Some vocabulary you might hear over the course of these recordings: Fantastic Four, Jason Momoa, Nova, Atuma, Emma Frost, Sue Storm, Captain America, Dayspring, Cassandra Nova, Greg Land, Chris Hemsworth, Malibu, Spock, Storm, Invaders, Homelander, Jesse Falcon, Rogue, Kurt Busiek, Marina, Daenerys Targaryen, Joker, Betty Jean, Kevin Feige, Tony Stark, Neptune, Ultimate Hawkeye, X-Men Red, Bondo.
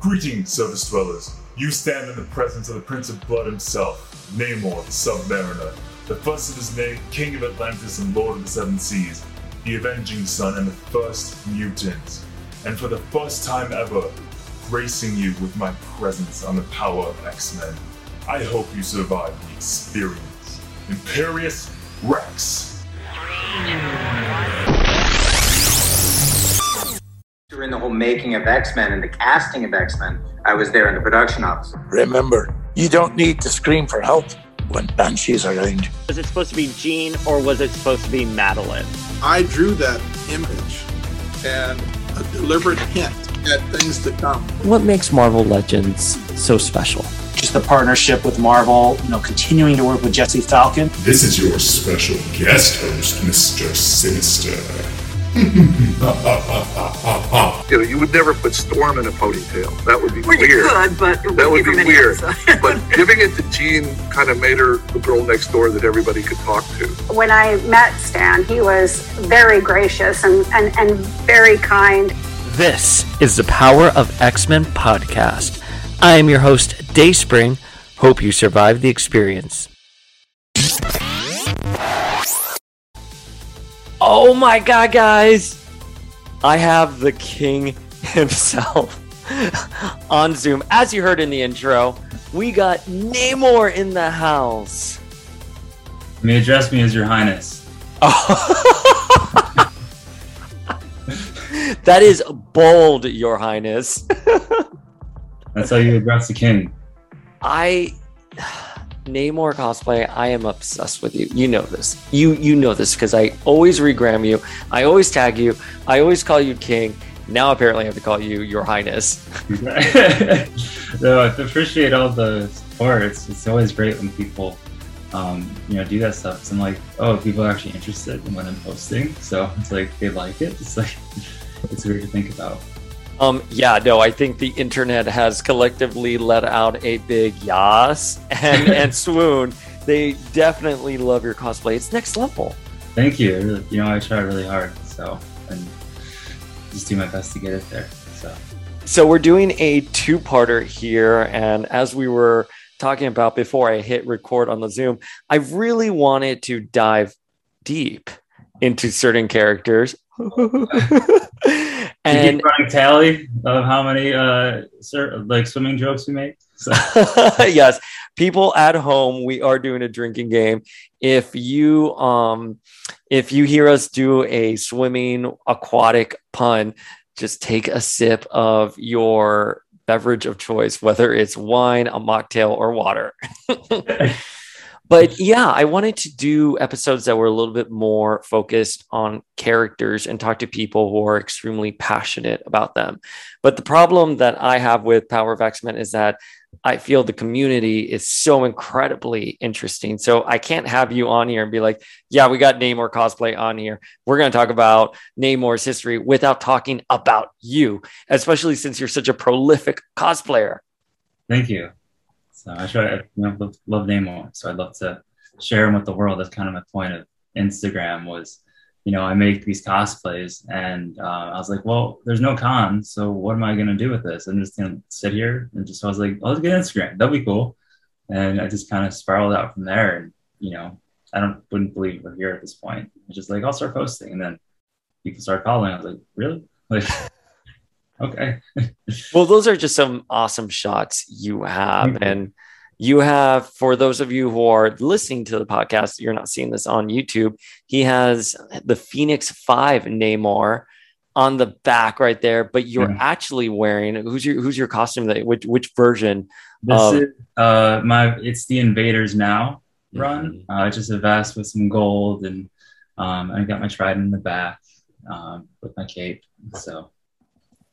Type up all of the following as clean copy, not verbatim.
Greetings, surface dwellers. You stand in the presence of the Prince of Blood himself, Namor the Submariner, the first of his name, King of Atlantis and Lord of the Seven Seas, the Avenging Son and the first mutant. And for the first time ever, gracing you with my presence on the power of X-Men. I hope you survive the experience. Imperious Rex. 3, 2, 1. During the whole making of X-Men and the casting of X-Men, I was there in the production office. Remember, you don't need to scream for help when Banshees are around. Was it supposed to be Jean or was it supposed to be Madeline? I drew that image and a deliberate hint at things to come. What makes Marvel Legends so special? Just the partnership with Marvel, continuing to work with Jesse Falcon. This is your special guest host, Mr. Sinister. You would never put Storm in a ponytail. That would be weird. You could, but that would be weird. But giving it to Jean kind of made her the girl next door that everybody could talk to. When I met Stan, he was very gracious and very kind. This is the Power of X-Men podcast. I am your host, Dayspring. Hope you survived the experience. Oh my god, guys! I have the king himself on Zoom. As you heard in the intro, we got Namor in the house. You may address me as your highness. Oh. That is bold, your highness. That's how you address the king. Namor cosplay, I am obsessed with you. You know this. You know this because I always regram you. I always tag you. I always call you king. Now apparently I have to call you your highness. No, I appreciate all the support. It's always great when people do that stuff. So I'm like, oh, people are actually interested in what I'm posting. So it's like they like it. It's like it's weird to think about. I think the internet has collectively let out a big yas and swoon. They definitely love your cosplay. It's next level. Thank you. I try really hard, so and just do my best to get it there. So we're doing a two-parter here, and as we were talking about before I hit record on the Zoom, I really wanted to dive deep into certain characters. And running tally of how many swimming jokes we make. So. Yes, people at home, we are doing a drinking game. If you hear us do a swimming aquatic pun, just take a sip of your beverage of choice, whether it's wine, a mocktail, or water. But yeah, I wanted to do episodes that were a little bit more focused on characters and talk to people who are extremely passionate about them. But the problem that I have with Power of X-Men is that I feel the community is so incredibly interesting. So I can't have you on here and be like, yeah, we got Namor cosplay on here. We're going to talk about Namor's history without talking about you, especially since you're such a prolific cosplayer. Thank you. So I try. I love Namor, so I'd love to share him with the world. That's kind of my point of Instagram was, I make these cosplays, and I was like, well, there's no con, so what am I gonna do with this? I'm just gonna sit here and I was like, oh, let's get Instagram. That'll be cool. And I just kind of spiraled out from there, and I wouldn't believe we're here at this point. It's just like I'll start posting, and then people start calling. I was like, really? Okay. Well, those are just some awesome shots you have. Mm-hmm. And you have, for those of you who are listening to the podcast, you're not seeing this on YouTube. He has the Phoenix 5 Namor on the back right there, but you're actually wearing, who's your costume? Which version? It's the Invaders Now run. Mm-hmm. Just a vest with some gold, and I got my trident in the back with my cape. So.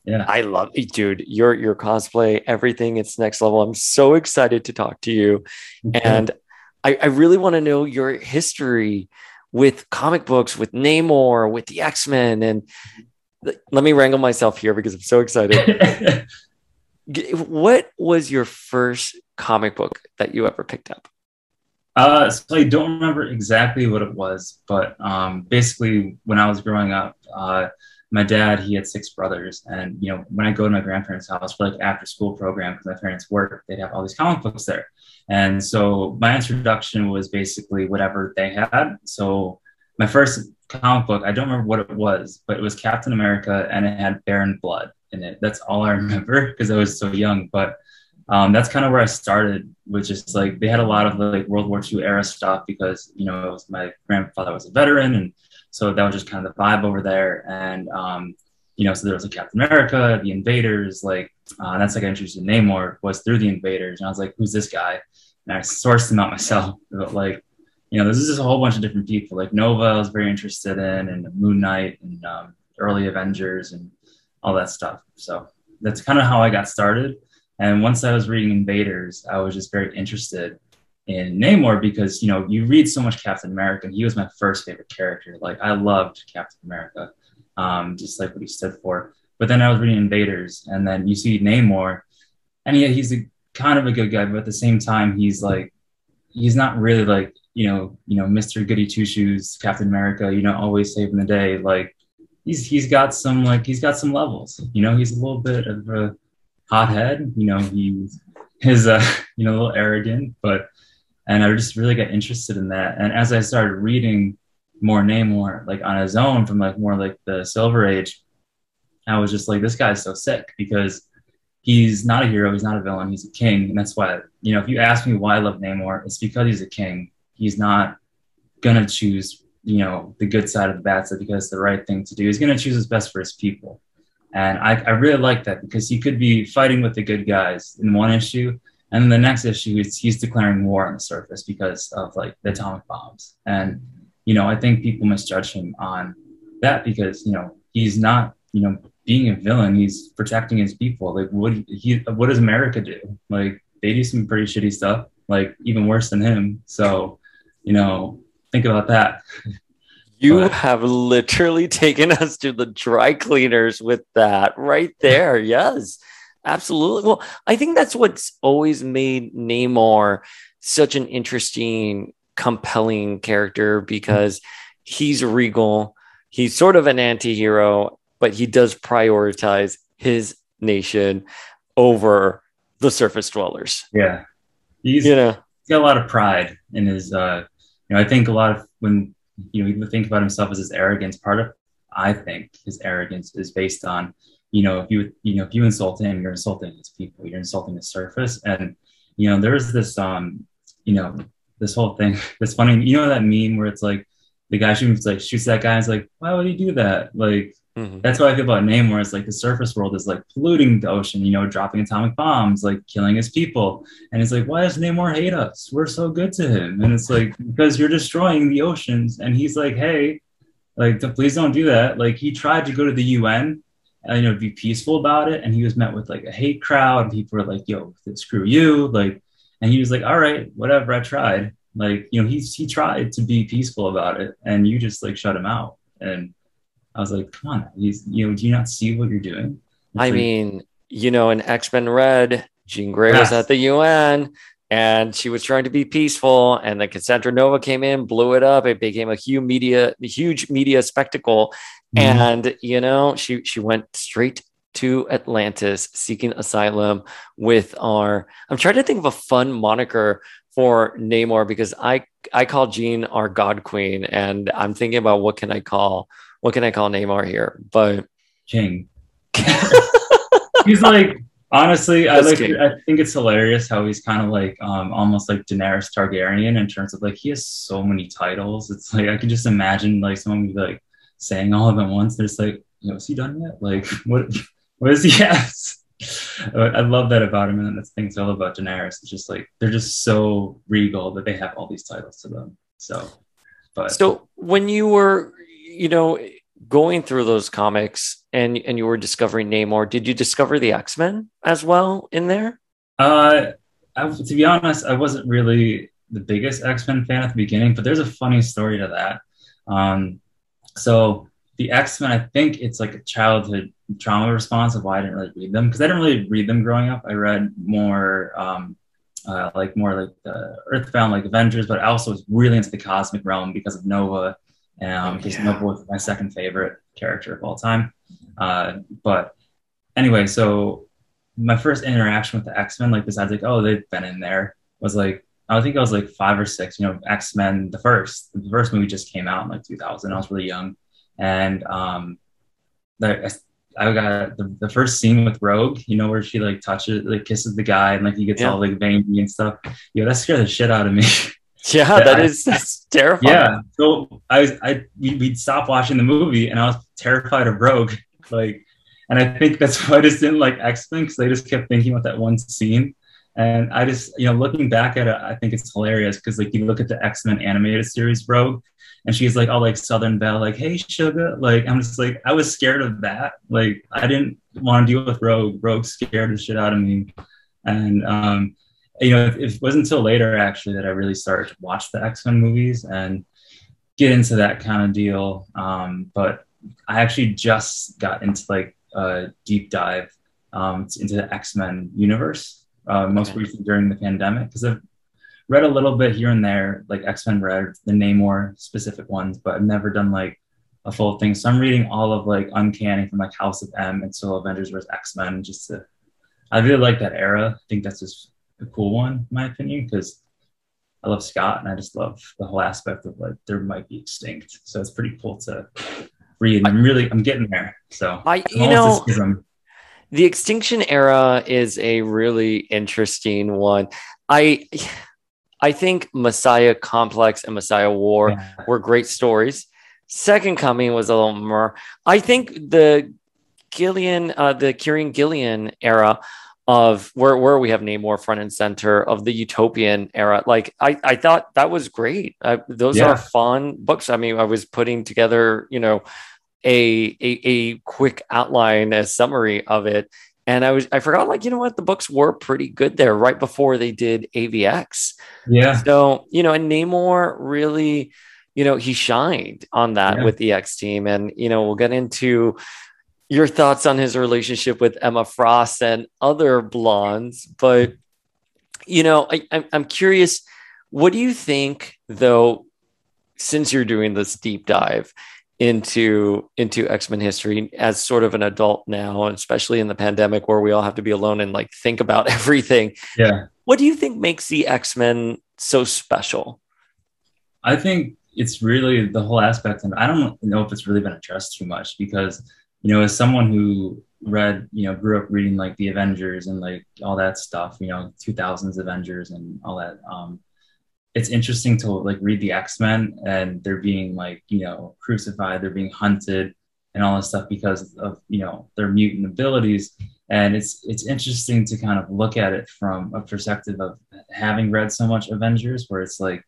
Yeah, I love it, dude. Your cosplay, everything, it's next level. I'm so excited to talk to you. Mm-hmm. And I really want to know your history with comic books, with Namor, with the X-Men. And let me wrangle myself here because I'm so excited. What was your first comic book that you ever picked up? So I don't remember exactly what it was, but basically when I was growing up, my dad, he had six brothers. And, you know, when I go to my grandparents' house for like after school program, because my parents work, they'd have all these comic books there. And so my introduction was basically whatever they had. So my first comic book, I don't remember what it was, but it was Captain America and it had Baron Blood in it. That's all I remember because I was so young. But that's kind of where I started, which is like they had a lot of like World War II era stuff because, you know, it was my grandfather was a veteran. And so that was just kind of the vibe over there. And, you know, so there was like Captain America, the Invaders, like that's like I introduced to Namor was through the Invaders. And I was like, who's this guy? And I sourced him out myself. But like, you know, this is just a whole bunch of different people like Nova I was very interested in and Moon Knight and early Avengers and all that stuff. So that's kind of how I got started. And once I was reading Invaders, I was just very interested in Namor because, you know, you read so much Captain America. And he was my first favorite character. Like I loved Captain America, just like what he stood for. But then I was reading Invaders and then you see Namor and yeah, he's a, kind of a good guy. But at the same time, he's like, he's not really like, you know, Mr. Goody Two Shoes, Captain America, you know, always saving the day. Like he's got some levels, you know, he's a little bit of a hothead, you know, he is you know, a little arrogant, but, and I just really got interested in that. And as I started reading more Namor, like on his own from like more like the Silver Age, I was just like, this guy's so sick because he's not a hero. He's not a villain. He's a king. And that's why, you know, if you ask me why I love Namor, it's because he's a king. He's not going to choose, you know, the good side of the bad side because it's the right thing to do. He's going to choose what's best for his people. And I really like that because he could be fighting with the good guys in one issue. And then the next issue is he's declaring war on the surface because of like the atomic bombs. And, you know, I think people misjudge him on that because, you know, he's not, you know, being a villain, he's protecting his people. Like what does America do? Like they do some pretty shitty stuff, like even worse than him. So, you know, think about that. You have literally taken us to the dry cleaners with that right there. Yes, absolutely. Well, I think that's what's always made Namor such an interesting, compelling character because he's regal. He's sort of an anti-hero, but he does prioritize his nation over the surface dwellers. Yeah. He's got a lot of pride in his, you know, I think a lot of when, you know, even think about himself as his arrogance. Part of, I think, his arrogance is based on, you know, if you insult him, you're insulting his people, you're insulting the surface. And, you know, there's this, you know, this whole thing, this funny, you know, that meme where it's like the guy shoots that guy. And it's like, why would he do that? Like, that's what I feel about Namor. It's like the surface world is like polluting the ocean, you know, dropping atomic bombs, like killing his people. And it's like, why does Namor hate us? We're so good to him. And it's like, because you're destroying the oceans. And he's like, hey, like, please don't do that. Like he tried to go to the UN and, you know, be peaceful about it. And he was met with like a hate crowd. And people were like, yo, screw you. Like, and he was like, all right, whatever. I tried. Like, you know, he tried to be peaceful about it. And you just like shut him out. And I was like, come on, you know, do you not see what you're doing? It's I mean, you know, in X-Men Red, Jean Grey was at the UN and she was trying to be peaceful. And the Cassandra Nova came in, blew it up. It became a huge media spectacle. Mm-hmm. And, you know, she went straight to Atlantis seeking asylum with I'm trying to think of a fun moniker for Namor because I call Jean our God Queen. And I'm thinking about what can I call Namor here? But King. He's like, honestly, I think it's hilarious how he's kind of like almost like Daenerys Targaryen in terms of like he has so many titles. It's like I can just imagine like someone like saying all of them once. They're just like, you know, is he done yet? Like what is he asked? I love that about him, and that's the thing I love about Daenerys. It's just like they're just so regal that they have all these titles to them. So when you were, you know, going through those comics and you were discovering Namor, did you discover the X-Men as well in there? To be honest, I wasn't really the biggest X-Men fan at the beginning, but there's a funny story to that. So the X-Men, I think it's like a childhood trauma response of why I didn't really read them. Because I didn't really read them growing up. I read more like the Earthbound, like Avengers, but I also was really into the cosmic realm because of Nova. He's my second favorite character of all time. But anyway, so my first interaction with the X-Men, like besides like, oh, they've been in there, was like, I think I was like 5 or 6, you know, X-Men, the first movie just came out in like 2000. I was really young. And I got the first scene with Rogue, you know, where she like touches, like kisses the guy and like he gets all like veiny and stuff. Yo, that scared the shit out of me. Yeah, that's terrifying. Yeah, so we'd stop watching the movie and I was terrified of Rogue. Like, and I think that's why I just didn't like X-Men, because they just kept thinking about that one scene. And I just, you know, looking back at it, I think it's hilarious because, like, you look at the X-Men animated series Rogue, and she's like all like Southern Belle, like, "Hey, sugar." Like, I'm just like, I was scared of that. Like, I didn't want to deal with Rogue. Rogue scared the shit out of me. And, you know, it wasn't until later actually that I really started to watch the X-Men movies and get into that kind of deal. But I actually just got into like a deep dive into the X-Men universe. Most recently during the pandemic, because I've read a little bit here and there, like X-Men Red, the Namor specific ones, but I've never done like a full thing. So I'm reading all of like Uncanny from like House of M and so Avengers versus X-Men. I really like that era. I think that's just a cool one, in my opinion, because I love Scott and I just love the whole aspect of like there might be extinct. So it's pretty cool to read. And I'm getting there. So the extinction era is a really interesting one. I think Messiah Complex and Messiah War were great stories. Second Coming was a little more. I think the Kieran Gillian era of where we have Namor front and center of the Utopian era. Like I thought that was great. Those are fun books. I mean, I was putting together, you know, a quick outline, a summary of it, and I forgot, like, you know what, the books were pretty good there right before they did AVX. So, you know, and Namor really, you know, he shined on that with the X team. And, you know, we'll get into your thoughts on his relationship with Emma Frost and other blondes, but, you know, I'm curious, what do you think though, since you're doing this deep dive into X-Men history as sort of an adult now, and especially in the pandemic where we all have to be alone and like think about everything. Yeah. What do you think makes the X-Men so special? I think it's really the whole aspect, and I don't know if it's really been addressed too much because, you know, as someone who read, you know, grew up reading like the Avengers and like all that stuff, you know, 2000s Avengers and all that, it's interesting to like read the X-Men and they're being like, you know, crucified, they're being hunted and all this stuff because of, you know, their mutant abilities. And it's interesting to kind of look at it from a perspective of having read so much Avengers, where it's like,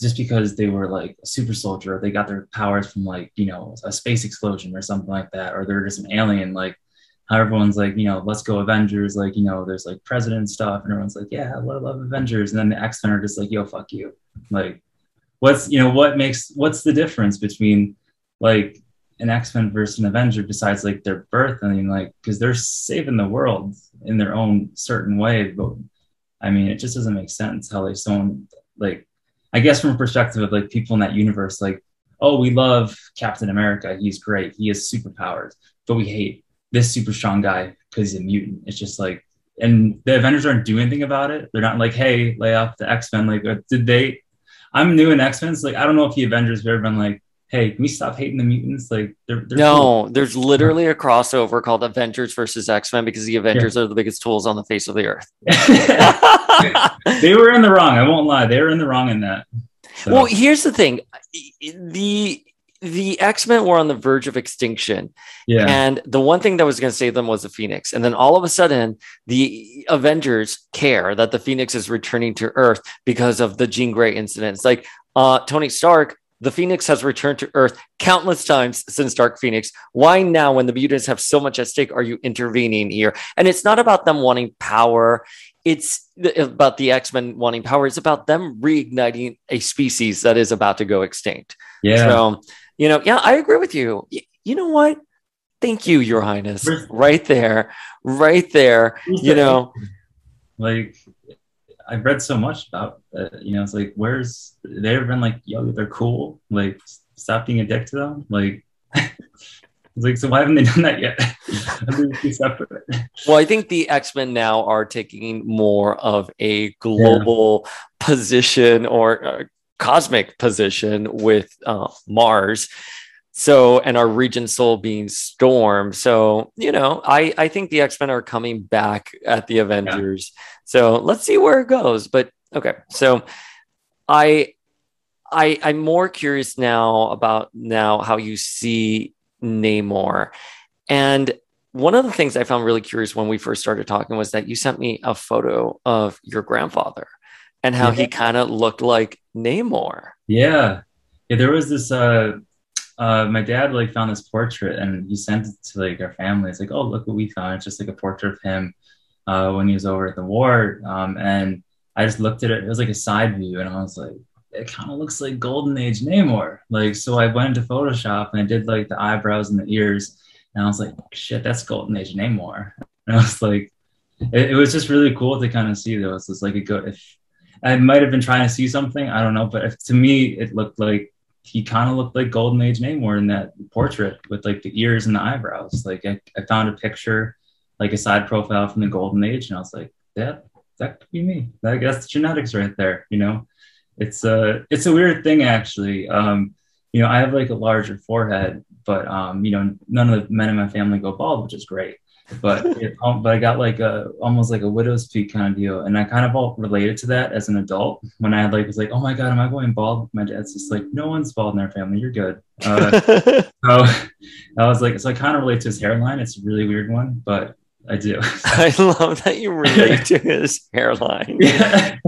just because they were like a super soldier, or they got their powers from like, you know, a space explosion or something like that, or they're just an alien, like, how everyone's like, you know, let's go Avengers. Like, you know, there's like president stuff and everyone's like, yeah, I love Avengers. And then the X-Men are just like, yo, fuck you. Like, what's the difference between like an X-Men versus an Avenger besides like their birth? I mean, like, cause they're saving the world in their own certain way. But I mean, it just doesn't make sense how like someone, like, I guess from a perspective of like people in that universe, like, oh, we love Captain America. He's great. He has superpowers, but we hate this super strong guy because he's a mutant. It's just like, and the Avengers aren't doing anything about it. They're not like, hey, lay off the X-Men. Like, did they? I'm new in X-Men, so like, I don't know if the Avengers have ever been like, hey, can we stop hating the mutants? Like, they're no, cool. There's literally a crossover called Avengers versus X-Men because the Avengers are the biggest tools on the face of the earth. They were in the wrong. I won't lie. They were in the wrong in that. So. Well, here's the thing. The X-Men were on the verge of extinction. Yeah. And the one thing that was going to save them was the Phoenix. And then all of a sudden, the Avengers care that the Phoenix is returning to Earth because of the Jean Grey incident. It's like, Tony Stark, the Phoenix has returned to Earth countless times since Dark Phoenix. Why now, when the mutants have so much at stake, are you intervening here? And it's not about them wanting power. It's about the X-Men wanting power. It's about them reigniting a species that is about to go extinct. Yeah. So, you know, yeah, I agree with you. You know what? Thank you, Your Highness. Right there. You know, like, I've read so much about that, you know, it's like, where's, they've been like, yo, they're cool. Like, stop being a dick to them. Like, it's like, so why haven't they done that yet? Well, I think the X-Men now are taking more of a global position or cosmic position with Mars. So, and our regent soul being Storm. So, you know, I think the X-Men are coming back at the Avengers. Yeah. So let's see where it goes. But okay. So I'm more curious now about how you see Namor. And one of the things I found really curious when we first started talking was that you sent me a photo of your grandfather and how he kind of looked like Namor. Yeah. Yeah. There was this, my dad like found this portrait and he sent it to like our family. It's like, oh, look what we found. It's just like a portrait of him when he was over at the war. And I just looked at it. It was like a side view, and I was like, it kind of looks like Golden Age Namor. Like, so I went into Photoshop and I did like the eyebrows and the ears, and I was like, shit, that's Golden Age Namor. And I was like, it was just really cool to kind of see those. It's like I might have been trying to see something, I don't know, but to me it looked like he kind of looked like Golden Age Namor in that portrait with like the ears and the eyebrows. Like I found a picture, like a side profile from the Golden Age, and I was like, that could be me. I guess the genetics right there, you know. It's a weird thing actually. You know, I have like a larger forehead, but you know, none of the men in my family go bald, which is great. But but I got like almost like a widow's peak kind of deal, and I kind of all related to that as an adult. When I had like was like, oh my god, am I going bald? My dad's just like, no one's bald in our family, you're good. I was like, so I kind of relate to his hairline. It's a really weird one, but I do. I love that you relate to his hairline. Yeah.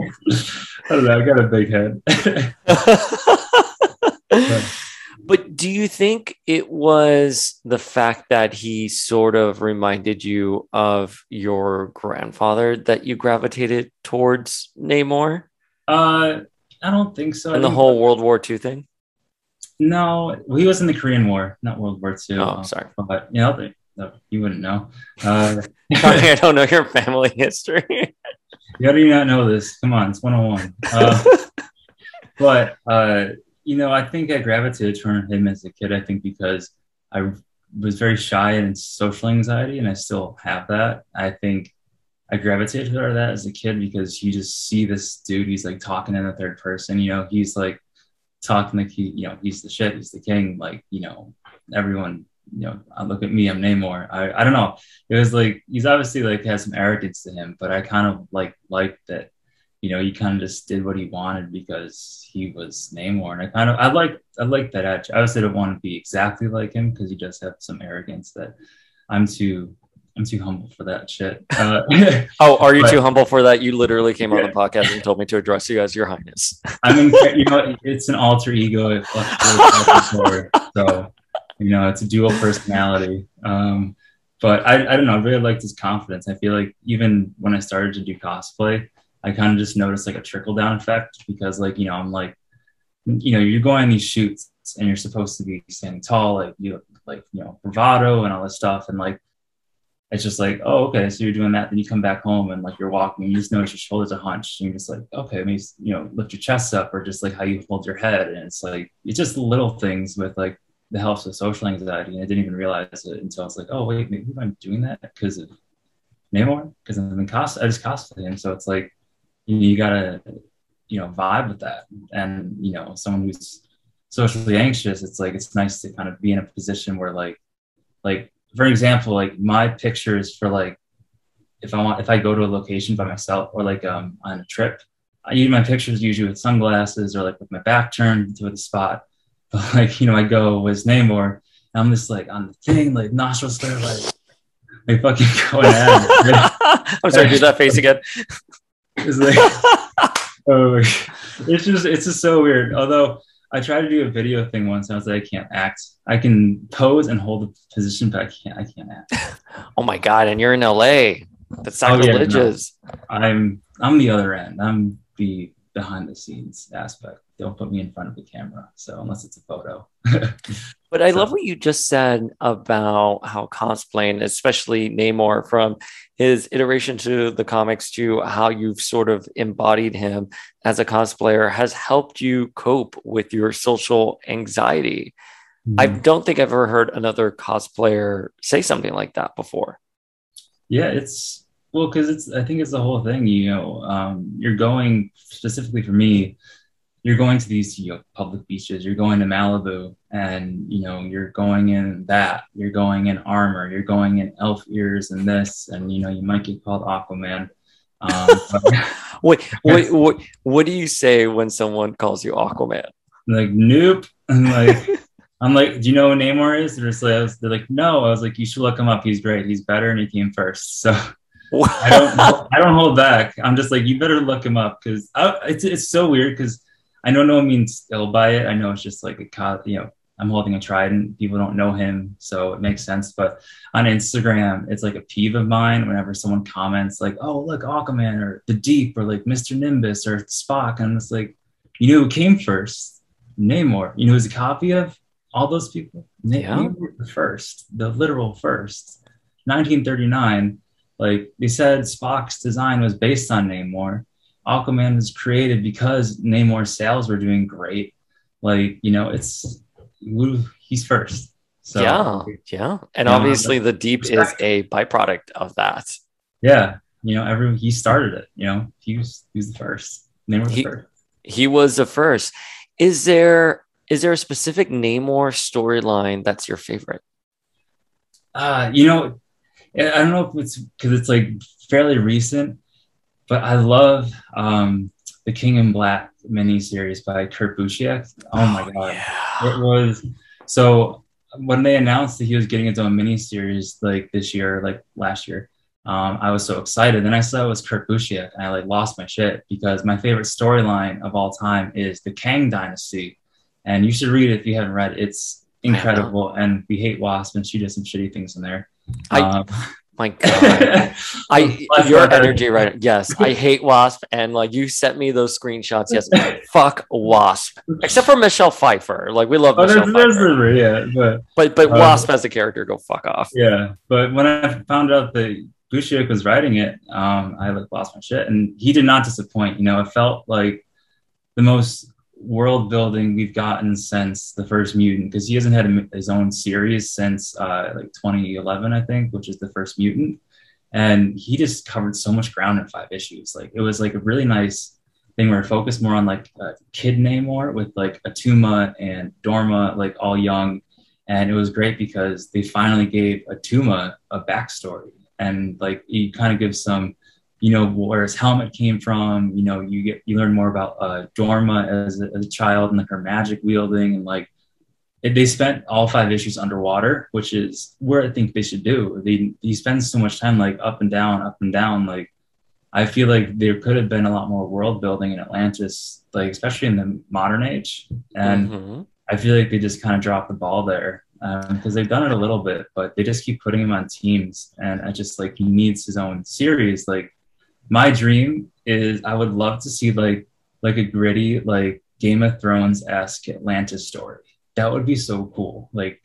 I don't know, I've got a big head. But do you think it was the fact that he sort of reminded you of your grandfather that you gravitated towards Namor? I don't think so. And the whole World War II thing? No, he was in the Korean War, not World War II. Oh, sorry. But, you know, you wouldn't know. Sorry, I don't know your family history. How do you not know this? Come on, it's 101. You know, I think I gravitated toward him as a kid, I think, because I was very shy and social anxiety, and I still have that. I think I gravitated toward that as a kid because you just see this dude, he's like talking in the third person, you know, he's like talking like he, you know, he's the shit, he's the king, like, you know, everyone, you know, I look at me, I'm Namor. I don't know. It was like, he's obviously like has some arrogance to him, but I kind of liked that. You know, he kind of just did what he wanted because he was Namor, and I like that. Actually, I obviously don't want to be exactly like him because he does have some arrogance that I'm too humble for that shit. Oh, are you too humble for that? You literally came on the podcast and told me to address you as Your Highness. I mean, you know, it's an alter ego. It fluctuates forward, so you know, it's a dual personality. But I don't know. I really liked his confidence. I feel like even when I started to do cosplay, I kind of just noticed like a trickle down effect because like, you know, I'm like, you know, you're going on these shoots and you're supposed to be standing tall, like you like, you know, bravado and all this stuff. And like, it's just like, oh, okay. So you're doing that. Then you come back home and like, you're walking and you just notice your shoulders are hunched and you're just like, okay, maybe, you know, lift your chest up or just like how you hold your head. And it's like, it's just little things with like the helps with social anxiety. And I didn't even realize it until I was like, oh wait, maybe I'm doing that because of Namor, because I'm in I just cosplayed him. So it's like, you gotta, you know, vibe with that. And, you know, someone who's socially anxious, it's like, it's nice to kind of be in a position where like, for example, like my pictures for like, if I go to a location by myself or like on a trip, I use my pictures usually with sunglasses or like with my back turned to the spot. But like, you know, I go as Namor and I'm just like on the thing, like nostrils there, like fucking going at it. I'm sorry, do that face again. It's like, oh, it's just so weird. Although I tried to do a video thing once, and I was like, I can't act. I can pose and hold a position, but I can't act. Oh my god! And you're in LA. That's sacrilegious. Oh, yeah, no. I'm the other end. I'm the behind the scenes aspect. Don't put me in front of the camera. So unless it's a photo. But I love what you just said about how cosplaying, especially Namor, from his iteration to the comics to how you've sort of embodied him as a cosplayer, has helped you cope with your social anxiety. Mm-hmm. I don't think I've ever heard another cosplayer say something like that before. Yeah, it's well, because it's, I think it's the whole thing, you know, you're going, specifically for me, you're going to these, you know, public beaches, you're going to Malibu, and, you know, you're going in that, you're going in armor, you're going in elf ears and this, and, you know, you might get called Aquaman. Wait, what do you say when someone calls you Aquaman? I'm like, nope. I'm like, do you know who Namor is? They're like, no. I was like, you should look him up. He's great. He's better, and he came first. So I don't hold back. I'm just like, you better look him up, because it's so weird, because I know no one means ill by it. I know it's just like you know, I'm holding a trident. People don't know him, so it makes sense. But on Instagram, it's like a peeve of mine whenever someone comments like, "Oh, look, Aquaman," or "The Deep," or like "Mr. Nimbus" or "Spock," and it's like, you know who came first? Namor. You know who's a copy of all those people? Namor the first, the literal first. 1939. Like they said, Spock's design was based on Namor. Aquaman was created because Namor's sales were doing great. Like, you know, it's, he's first. So, yeah. And obviously the Deep is a byproduct of that. Yeah. You know, he started it, you know, he was the first. Namor was the first. He was the first. Is there a specific Namor storyline that's your favorite? You know, I don't know if it's because it's like fairly recent, but I love the King in Black miniseries by Kurt Busiek. Oh my God. Yeah. It was. So when they announced that he was getting his own miniseries like this year, like last year, I was so excited. Then I saw it was Kurt Busiek and I like lost my shit, because my favorite storyline of all time is the Kang Dynasty. And you should read it if you haven't read it. It's incredible. And we hate Wasp, and she does some shitty things in there. My God, your energy, right? Yes, I hate Wasp, and like you sent me those screenshots. Yes, fuck Wasp, except for Michelle Pfeiffer. Like we love Michelle Pfeiffer, yeah, but Wasp as a character, go fuck off. Yeah, but when I found out that Busiek was writing it, I like lost my shit, and he did not disappoint. You know, it felt like the most world building we've gotten since the first Mutant, because he hasn't had his own series since like 2011, I think, which is the first Mutant, and he just covered so much ground in 5 issues. Like it was like a really nice thing where it focused more on like kid Namor with like Atuma and Dorma, like all young, and it was great because they finally gave Atuma a backstory, and like he kind of gives some, you know, where his helmet came from. You know, you learn more about Dorma as a child and like her magic wielding, and like they spent all 5 issues underwater, which is where I think they should do. They spend so much time like up and down. Like I feel like there could have been a lot more world building in Atlantis, like especially in the modern age. And I feel like they just kind of dropped the ball there, because they've done it a little bit, but they just keep putting him on teams. And I just like, he needs his own series. Like, my dream is I would love to see like a gritty, like Game of Thrones-esque Atlantis story. That would be so cool. Like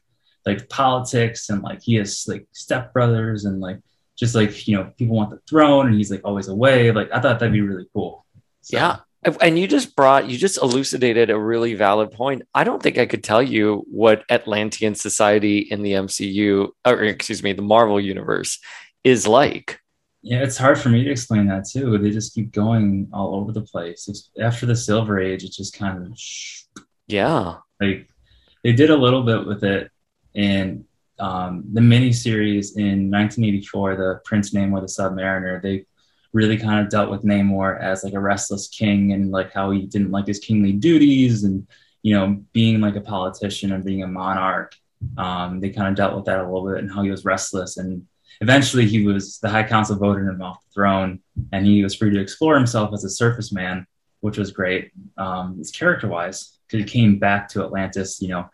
politics, and like he has like stepbrothers, and like just like, you know, people want the throne and he's like always away. Like I thought that'd be really cool. So. Yeah. And you just elucidated a really valid point. I don't think I could tell you what Atlantean society in the MCU, or excuse me, the Marvel universe is like. Yeah, it's hard for me to explain that too. They just keep going all over the place. After the Silver Age, it's just kind of like they did a little bit with it in the miniseries in 1984, the Prince Namor the Submariner. They really kind of dealt with Namor as like a restless king, and like how he didn't like his kingly duties, and you know, being like a politician and being a monarch. They kind of dealt with that a little bit, and how he was restless, and eventually he was, the High Council voted him off the throne, and he was free to explore himself as a surface man, which was great. It's character-wise, because he came back to Atlantis, you know,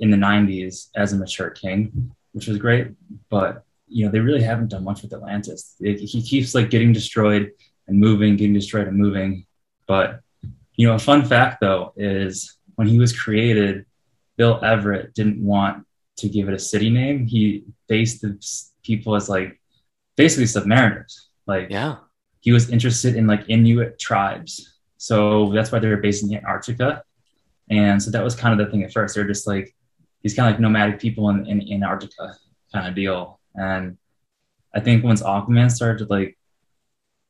in the 90s as a mature king, which was great. But, you know, they really haven't done much with Atlantis. He keeps like getting destroyed and moving, getting destroyed and moving. But, you know, a fun fact though, is when he was created, Bill Everett didn't want to give it a city name. He based the people as like basically submariners. Like, yeah, he was interested in like Inuit tribes. So that's why they were based in Antarctica. And so that was kind of the thing at first. They're just like, he's kind of like nomadic people in Antarctica kind of deal. And I think once Aquaman started to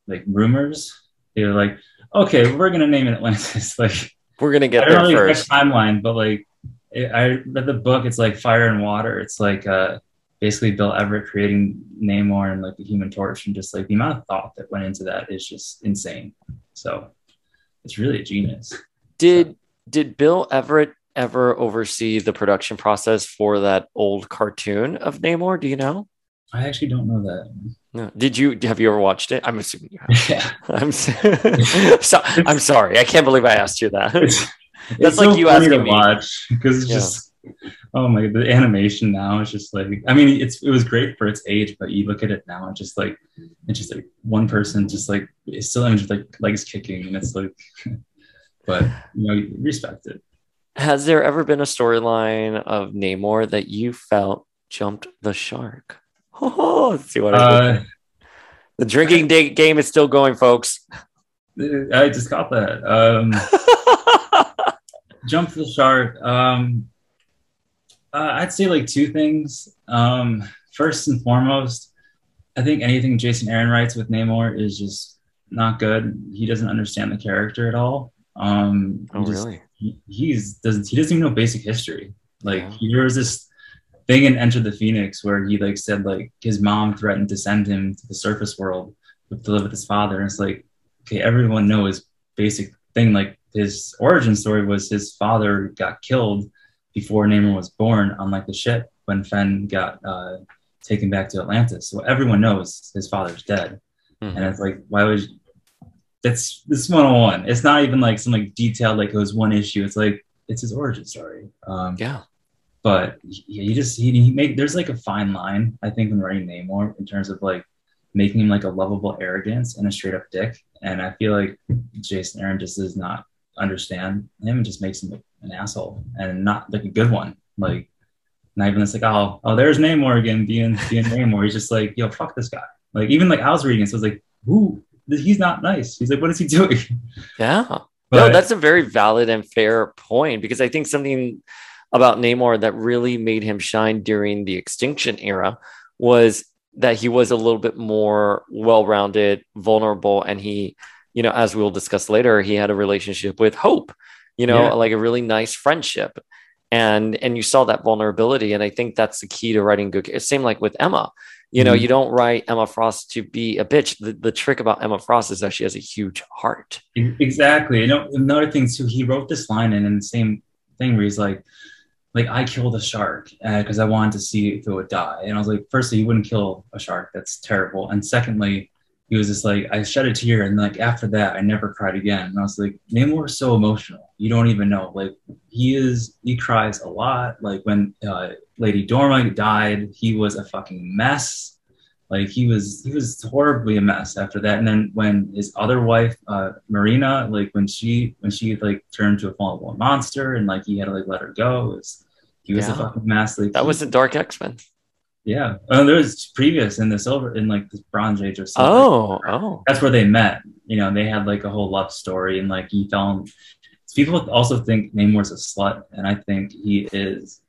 like rumors, they were like, okay, we're going to name it Atlantis. Like, we're going to get there really first. Timeline, but like, I read the book, it's like Fire and Water. It's like basically Bill Everett creating Namor and like the Human Torch, and just like the amount of thought that went into that is just insane. So it's really a genius. Did Bill Everett ever oversee the production process for that old cartoon of Namor? Do you know? I actually don't know that. No. Have you ever watched it? I'm assuming you have. Yeah. I'm sorry. I can't believe I asked you that. That's like so you asking to me. Watch because it's just, oh my, the animation now is just like, I mean, it was great for its age, but you look at it now, it's just like one person just like is still like legs kicking, and it's like, but you know, you respect it. Has there ever been a storyline of Namor that you felt jumped the shark? Oh, let's see what I did. The drinking game is still going, folks. I just caught that. Jump the shark. I'd say like two things. First and foremost, I think anything Jason Aaron writes with Namor is just not good. He doesn't understand the character at all. Really? He doesn't even know basic history. Like, there was this thing in Enter the Phoenix where he like said like his mom threatened to send him to the surface world to live with his father. And it's like, okay, everyone knows basic thing like. His origin story was his father got killed before Namor was born on like the ship when Fenn got taken back to Atlantis. So everyone knows his father's dead. Mm-hmm. And it's like, why would you... That's 101. It's not even like some like detailed, like it was one issue. It's like, it's his origin story. But there's like a fine line, I think, when writing Namor in terms of like making him like a lovable arrogance and a straight up dick. And I feel like Jason Aaron just is not understand him and just makes him an asshole, and not like a good one, like not even this like oh there's Namor again being Namor. He's just like, yo, fuck this guy. Like, even like I was reading it, so I was like, ooh, he's not nice. He's like, what is he doing? No, that's a very valid and fair point, because I think something about Namor that really made him shine during the Extinction era was that he was a little bit more well-rounded, vulnerable, and he, you know, as we'll discuss later, he had a relationship with Hope, you know, like a really nice friendship. And you saw that vulnerability. And I think that's the key to writing good. It's same like with Emma, you know, you don't write Emma Frost to be a bitch. The trick about Emma Frost is that she has a huge heart. Exactly. And another thing too, he wrote this line in the same thing where he's like I killed a shark because I wanted to see if it would die. And I was like, firstly, you wouldn't kill a shark. That's terrible. And secondly, he was just like, I shed a tear, and like after that, I never cried again. And I was like, Namor is so emotional, you don't even know. Like, he cries a lot. Like, when Lady Dorma died, he was a fucking mess. Like, he was horribly a mess after that. And then when his other wife, Marina, like when she like turned to a fallen monster, and like he had to like let her go, he was a fucking mess. Like, that was the Dark X-Men. Yeah. Oh, there was previous in the silver, in like the Bronze Age or something. Oh. That's where they met. You know, they had like a whole love story, and like he fell in... People also think Namor's a slut, and I think he is.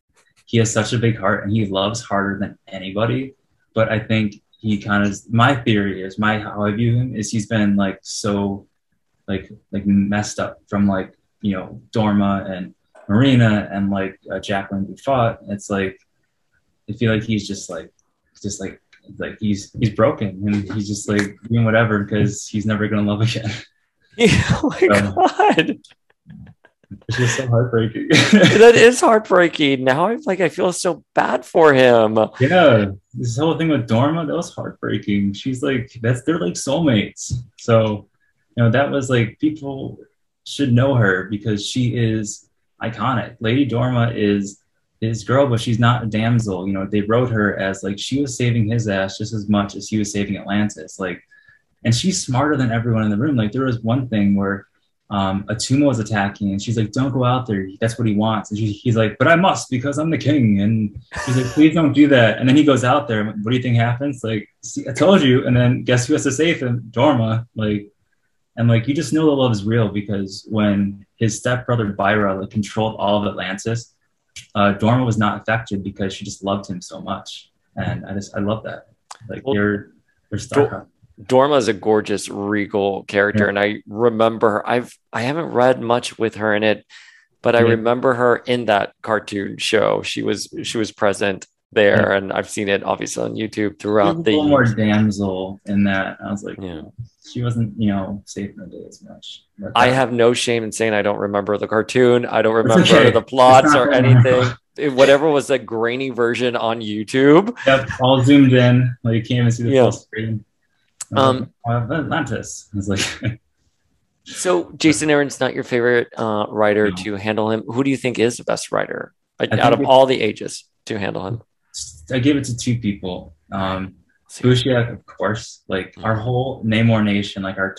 He has such a big heart, and he loves harder than anybody. But I think he kind of... My theory is, how I view him is, he's been like so like messed up from like, you know, Dorma and Marina and like Jacqueline Buffat. It's like, I feel like he's just like he's broken, and he's just like doing whatever because he's never gonna love again. Oh my God, it's just so heartbreaking. That is heartbreaking. Now I'm like, I feel so bad for him. Yeah, this whole thing with Dorma, that was heartbreaking. She's like, they're like soulmates. So, you know, that was like, people should know her because she is iconic. Lady Dorma is his girl, but she's not a damsel. You know, they wrote her as like, she was saving his ass just as much as he was saving Atlantis. Like, and she's smarter than everyone in the room. Like, there was one thing where Atuma was attacking, and she's like, "Don't go out there. That's what he wants." And he's like, "But I must because I'm the king." And she's like, "Please don't do that." And then he goes out there. What do you think happens? Like, "See, I told you." And then guess who has to save him? Dorma. Like, and like, you just know the love is real because when his stepbrother Byra like controlled all of Atlantis, Dorma was not affected because she just loved him so much. And I love that. Like, well, you're stuck. Dorma is a gorgeous, regal character, yeah. And I remember her. I haven't read much with her in it, but yeah. I remember her in that cartoon show. She was present there, yeah. And I've seen it obviously on YouTube throughout. She was a little more damsel in that. I was like, yeah. She wasn't, safe in the day as much. I have no shame in saying I don't remember the cartoon. I don't remember the plots or anything. Whatever was the grainy version on YouTube. Yep, all zoomed in. Like you can't even see the full screen. Atlantis. I was like, so Jason Aaron's not your favorite writer to handle him. Who do you think is the best writer out of all the ages to handle him? I give it to two people. Busiek, of course. Like our whole Namor nation, like our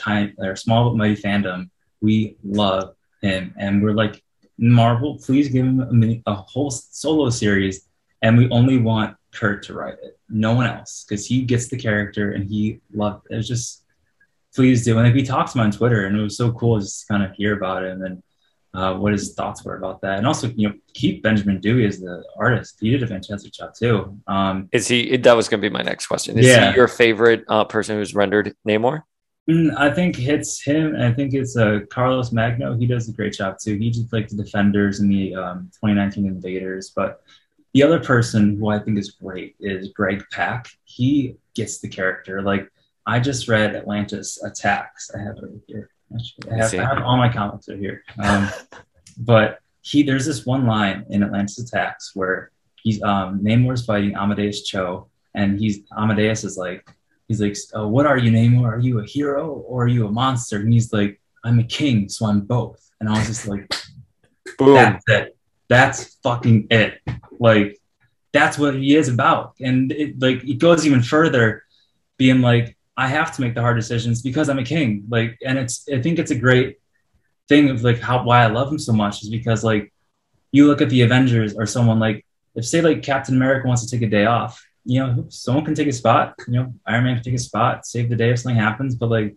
small but mighty fandom, we love him, and we're like, Marvel, please give him a whole solo series, and we only want Kurt to write it, no one else, because he gets the character and he loved it. It was just, please do. And like, we talked to him on Twitter, and it was so cool just to kind of hear about him and what his thoughts were about that. And also, keep Benjamin Dewey as the artist. He did a fantastic job too. That was going to be my next question. Is he your favorite person who's rendered Namor? I think it's him. I think it's Carlos Magno. He does a great job too. He just liked the Defenders and the 2019 Invaders, but the other person who I think is great is Greg Pak. He gets the character. Like, I just read Atlantis Attacks. I have it right here. I have all my comics are here. But there's this one line in Atlantis Attacks where he's Namor's fighting Amadeus Cho, and Amadeus is like, he's like, "Oh, what are you, Namor? Are you a hero or are you a monster?" And he's like, "I'm a king, so I'm both." And I was just like, boom. That's it. That's fucking it. Like, that's what he is about. And it goes even further, being like, I have to make the hard decisions because I'm a king. Like, and I think it's a great thing of like why I love him so much is because like, you look at the Avengers or someone like, if say like Captain America wants to take a day off, someone can take a spot, Iron Man can take a spot, save the day if something happens. But like,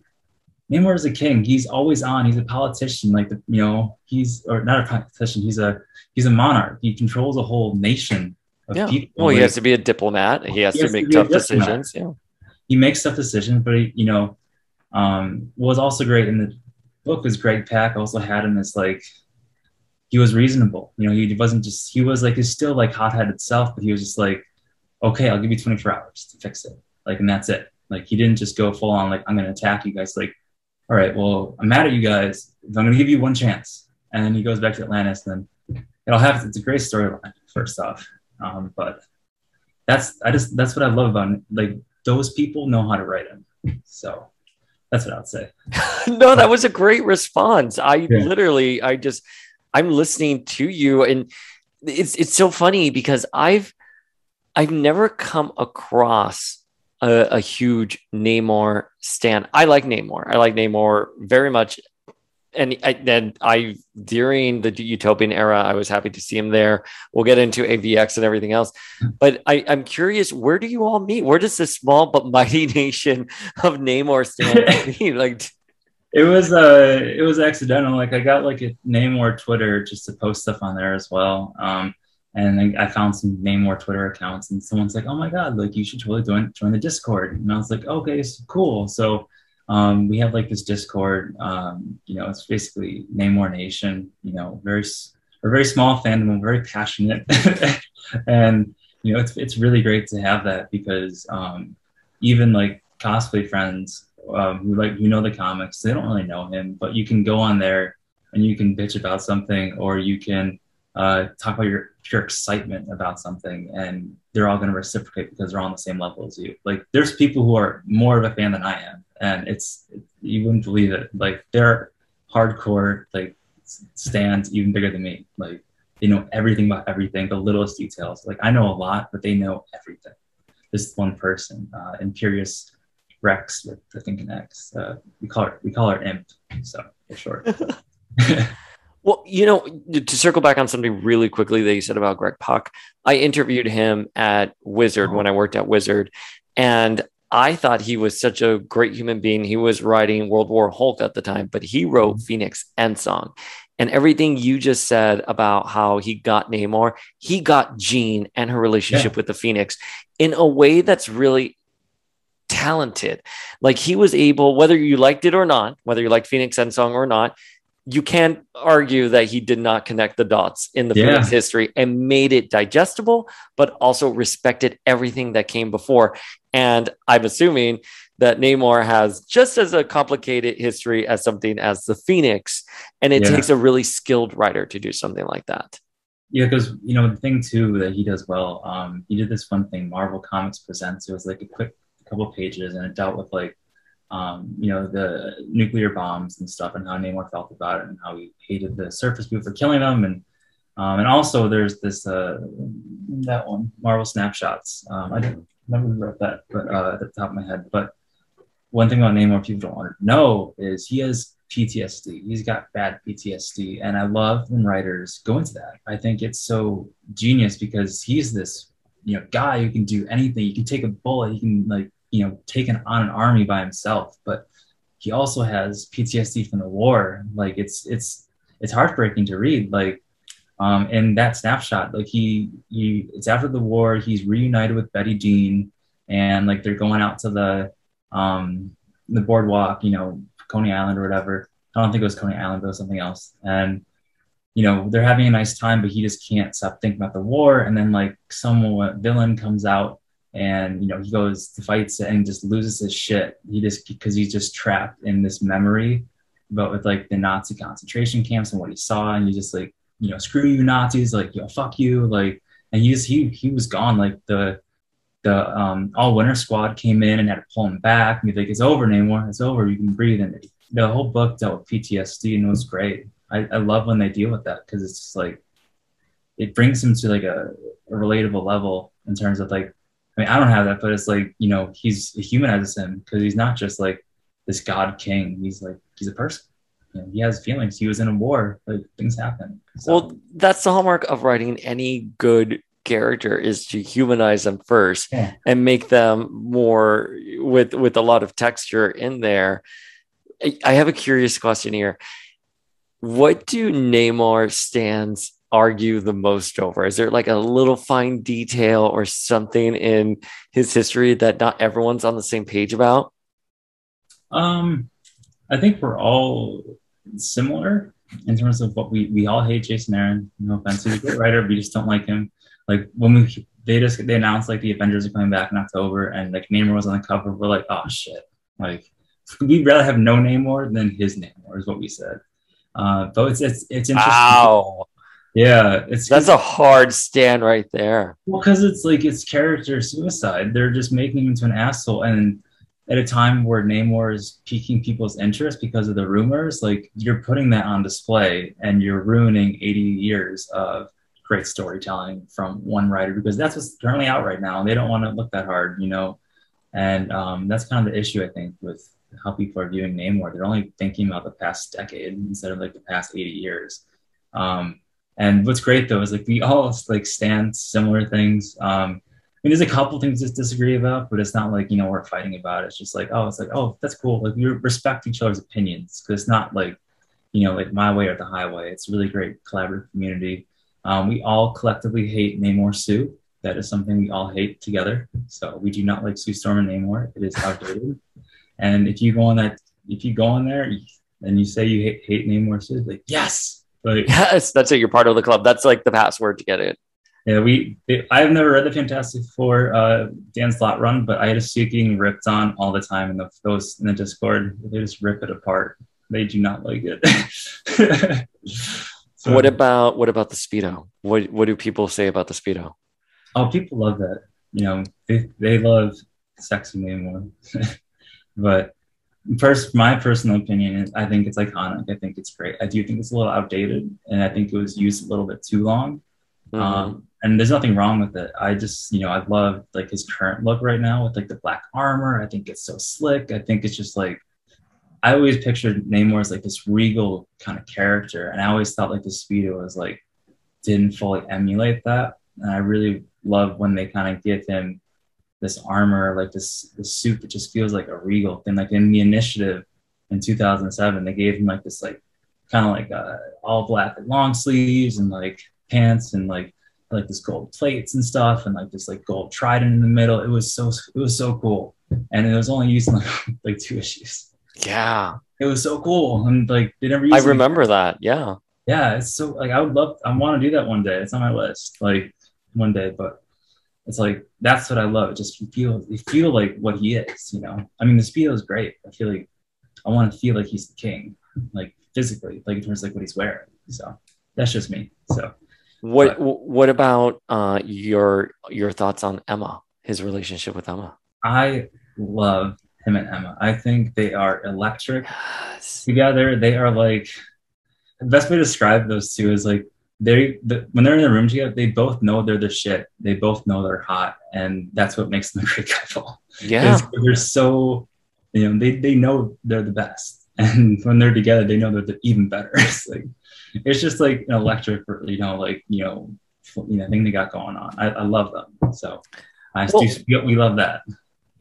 Namor is a king. He's always on. He's a politician. Like, not a politician. He's a monarch. He controls a whole nation of people. Well, he has to be a diplomat. He has to make tough decisions. Yeah. He makes tough decisions, but what was also great in the book was Greg Pak also had him as like, he was reasonable. He wasn't just, he was like, he's still like hot-headed self, but he was just like, okay, I'll give you 24 hours to fix it. Like, and that's it. Like, he didn't just go full on, like, I'm going to attack you guys. Like, all right, well, I'm mad at you guys. I'm going to give you one chance. And then he goes back to Atlantis. And then it'll happen. It's a great storyline, first off. But that's what I love about it. Like, those people know how to write them. So that's what I would say. No, that was a great response. I'm listening to you. And it's so funny because I've never come across a huge Namor stan. I like Namor. Very much. And during the Utopian era, I was happy to see him there. We'll get into AVX and everything else. But I'm curious, where do you all meet? Where does this small but mighty nation of Namor stand meet? Like, it was accidental. Like, I got like a Namor Twitter just to post stuff on there as well. And I found some Namor Twitter accounts, and someone's like, "Oh my God, like you should totally join the Discord." And I was like, "Okay, so cool." So we have like this Discord. It's basically Namor Nation. We're a very small fandom. We're very passionate, and it's really great to have that because even like cosplay friends who the comics, they don't really know him, but you can go on there and you can bitch about something, or you can talk about your pure excitement about something, and they're all going to reciprocate because they're all on the same level as you. Like, there's people who are more of a fan than I am, and you wouldn't believe it. Like, they're hardcore, like, stands even bigger than me. Like, they know everything about everything, the littlest details. Like, I know a lot, but they know everything. This one person, Imperious Rex with the Thinking X. We call her Imp, so for short. Well, you know, to circle back on something really quickly that you said about Greg Pak, I interviewed him at Wizard when I worked at Wizard, and I thought he was such a great human being. He was writing World War Hulk at the time, but he wrote Phoenix and Song. And everything you just said about how he got Namor, he got Jean and her relationship with the Phoenix in a way that's really talented. Like, he was able, whether you liked it or not, whether you liked Phoenix and Song or not, you can't argue that he did not connect the dots in the Phoenix history and made it digestible, but also respected everything that came before. And I'm assuming that Namor has just as a complicated history as something as the Phoenix. And it takes a really skilled writer to do something like that. Yeah, because, you know, the thing too that he does well, he did this one thing, Marvel Comics Presents. It was like a quick couple pages, and it dealt with like, you know, the nuclear bombs and stuff, and how Namor felt about it, and how he hated the surface people for killing them. And also there's this, that one, Marvel Snapshots. I don't remember who wrote that, but at the top of my head. But one thing about Namor people don't want to know is he has PTSD. He's got bad PTSD. And I love when writers go into that. I think it's so genius, because he's this, you know, guy who can do anything. He can take a bullet. He can, like, you know, taken on an army by himself, but he also has PTSD from the war. Like, it's heartbreaking to read. Like, in that snapshot, like he it's after the war, he's reunited with Betty Jean, and like they're going out to the boardwalk, you know, Coney Island or whatever. I don't think it was Coney Island, but it was something else. And, you know, they're having a nice time, but he just can't stop thinking about the war. And then like some villain comes out, and, you know, he goes to fights and just loses his shit. He just, because he's just trapped in this memory, but with like the Nazi concentration camps and what he saw. And you just like, you know, screw you Nazis, like, yo, fuck you. Like, and he just, he was gone. Like the all winter squad came in and had to pull him back. And he's like, it's over, Namor, it's over. You can breathe. And the whole book dealt with PTSD, and it was great. I love when they deal with that, because it's just like, it brings him to like a relatable level in terms of like, I mean, I don't have that, but it's like, you know, it humanizes him, because he's not just like this god king. He's like, he's a person. You know, he has feelings. He was in a war. Like, things happen. So. Well, that's the hallmark of writing any good character, is to humanize them first and make them more with a lot of texture in there. I have a curious question here. What do Namor stands argue the most over? Is there like a little fine detail or something in his history that not everyone's on the same page about? I think we're all similar in terms of what we all hate Jason Aaron. No offense, he's a great writer, we just don't like him. Like when they announced like the Avengers are coming back in October, and like Namor was on the cover, we're like, oh shit, like we'd rather have no Namor than his Namor, is what we said. But it's interesting. Wow. Yeah, that's a hard stand right there. Well, because it's like, it's character suicide. They're just making him into an asshole, and at a time where Namor is piquing people's interest because of the rumors, like you're putting that on display, and you're ruining 80 years of great storytelling from one writer, because that's what's currently out right now, and they don't want to look that hard, you know. And that's kind of the issue, I think, with how people are viewing Namor. They're only thinking about the past decade instead of like the past 80 years. And what's great though is like we all like stand similar things. I mean, there's a couple things to disagree about, but it's not like, you know, we're fighting about it. It's just like, oh, that's cool. Like we respect each other's opinions, because it's not like, you know, like my way or the highway. It's a really great collaborative community. We all collectively hate Namor Sue. That is something we all hate together. So we do not like Sue Storm and Namor. It is outdated. And if you go on there and you say you hate Namor Sue, like, yes. Like, yes, that's it. You're part of the club. That's like the password to get in. Yeah, I've never read the Fantastic Four Dan Slott run, but I just see it getting ripped on all the time in the Discord. They just rip it apart. They do not like it. So, what about the Speedo? What do people say about the Speedo? Oh, people love that. You know, they love sexy Namor. But first, my personal opinion is I think it's iconic. I think it's great. I do think it's a little outdated, and I think it was used a little bit too long. Mm-hmm. And there's nothing wrong with it. I just, you know, I love like his current look right now with like the black armor. I think it's so slick. I think it's just like I always pictured Namor as like this regal kind of character, and I always thought like the Speedo was like didn't fully emulate that. And I really love when they kind of give him this armor, like this suit that just feels like a regal thing. Like in The Initiative in 2007, they gave him like this like kind of like all black and long sleeves and like pants and like this gold plates and stuff and like this like gold trident in the middle. It was so cool, and it was only used in like 2 issues. Yeah, it was so cool, and like they never used it. I remember that. Yeah, it's so like I want to do that one day. It's on my list, like one day, but it's like that's what I love. It just you feel like what he is, you know. I mean, the Speedo is great. I feel like I want to feel like he's the king, like physically, like in terms of like what he's wearing. So that's just me. So. What about your thoughts on Emma, his relationship with Emma? I love him and Emma. I think they are electric. Yes. Together. They are like, the best way to describe those two is like, when they're in the room together, they both know they're the shit. They both know they're hot. And that's what makes them a great couple. Yeah. They're so, you know, they know they're the best. And when they're together, they know they're even better. It's like, it's just like an electric, thing they got going on. I love them. So we love that.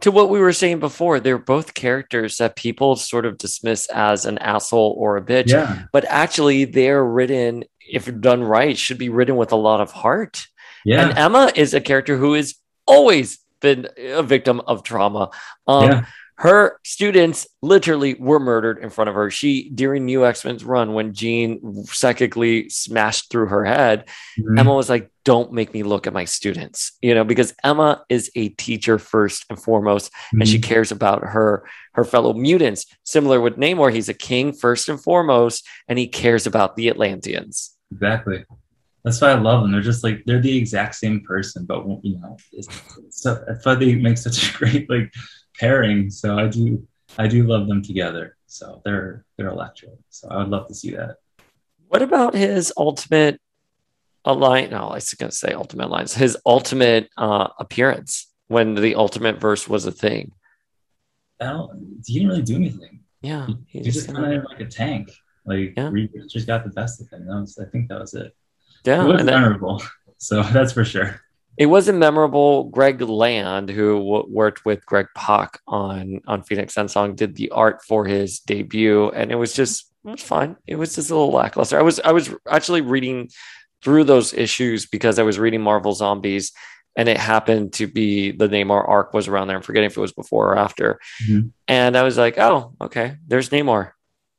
To what we were saying before, they're both characters that people sort of dismiss as an asshole or a bitch, yeah. But actually they're written, if done right, should be written with a lot of heart. Yeah. And Emma is a character who has always been a victim of trauma. Yeah. Her students literally were murdered in front of her. She, during New X-Men's run, when Jean psychically smashed through her head, mm-hmm. Emma was like, don't make me look at my students, you know, because Emma is a teacher first and foremost, mm-hmm. and she cares about her fellow mutants. Similar with Namor, he's a king first and foremost, and he cares about the Atlanteans. Exactly. That's why I love them. They're just like, they're the exact same person, but, you know, so I thought they make such a great, like, pairing. So I do love them together. So they're electric. So I would love to see that. What about his ultimate alliance? No, I was going to say ultimate alliance. His ultimate appearance when the ultimate verse was a thing. He didn't really do anything. Yeah, he just kind of like a tank. Like yeah. Just got the best of him. I think that was it. Yeah, it was memorable. So that's for sure. It wasn't memorable. Greg Land, who worked with Greg Pak on Phoenix Sunsong, did the art for his debut, and it was fine. It was just a little lackluster. I was actually reading through those issues because I was reading Marvel Zombies, and it happened to be the Namor arc was around there. I'm forgetting if it was before or after, mm-hmm. and I was like, oh, okay, there's Namor.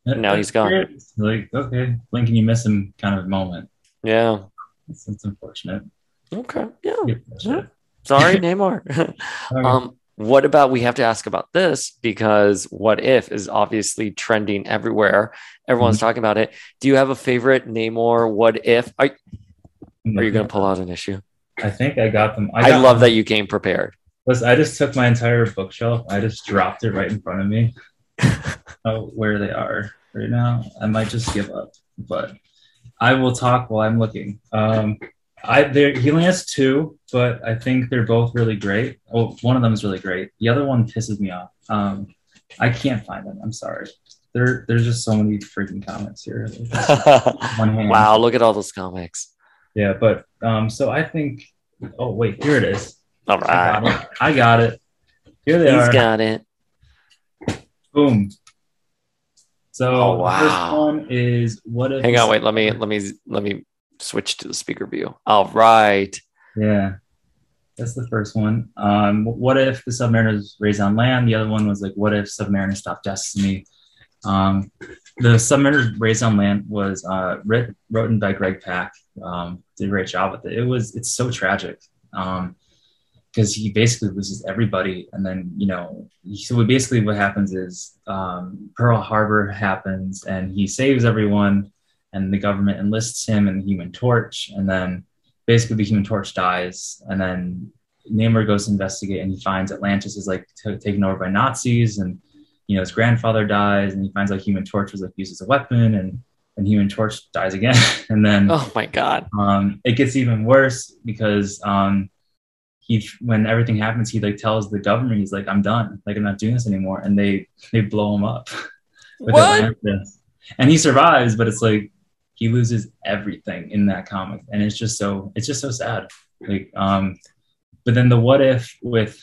And now he's gone. Weird. Like, okay, blink and you miss him kind of moment. Yeah, it's unfortunate. Okay. Yeah. Sorry, Namor. What about, we have to ask about this because What If is obviously trending everywhere. Everyone's mm-hmm. talking about it. Do you have a favorite Namor What If? Are you going to pull out an issue? I think I got them. I love that you came prepared. Listen, I just took my entire bookshelf. I just dropped it right in front of me. Where they are right now. I might just give up, but I will talk while I'm looking. He only has 2, but I think they're both really great. Oh, one of them is really great. The other one pisses me off. I can't find them. I'm sorry. There's just so many freaking comics here. Wow, look at all those comics. Yeah, but so I think. Oh wait, here it is. All right, I got it. Here they are. He's got it. Boom. So the first one is What If. Hang on, wait. Let me switch to the speaker view. All right. Yeah. That's the first one. What if the Submariners raised on land? The other one was like, what if Submariners stopped Destiny? The Submariners raised on land was written by Greg Pak. Did a great job with it. It's so tragic. Because he basically loses everybody. And then, you know, so basically what happens is Pearl Harbor happens and he saves everyone. And the government enlists him in the Human Torch, and then basically the Human Torch dies, and then Namor goes to investigate, and he finds Atlantis is like taken over by Nazis, and you know his grandfather dies, and he finds like Human Torch was like used as a weapon, and Human Torch dies again, and then oh my god, it gets even worse because when everything happens, he like tells the government he's like I'm done, like I'm not doing this anymore, and they blow him up. with Atlantis. And he survives, but it's like he loses everything in that comic, and it's just so sad. Like, but then the What If with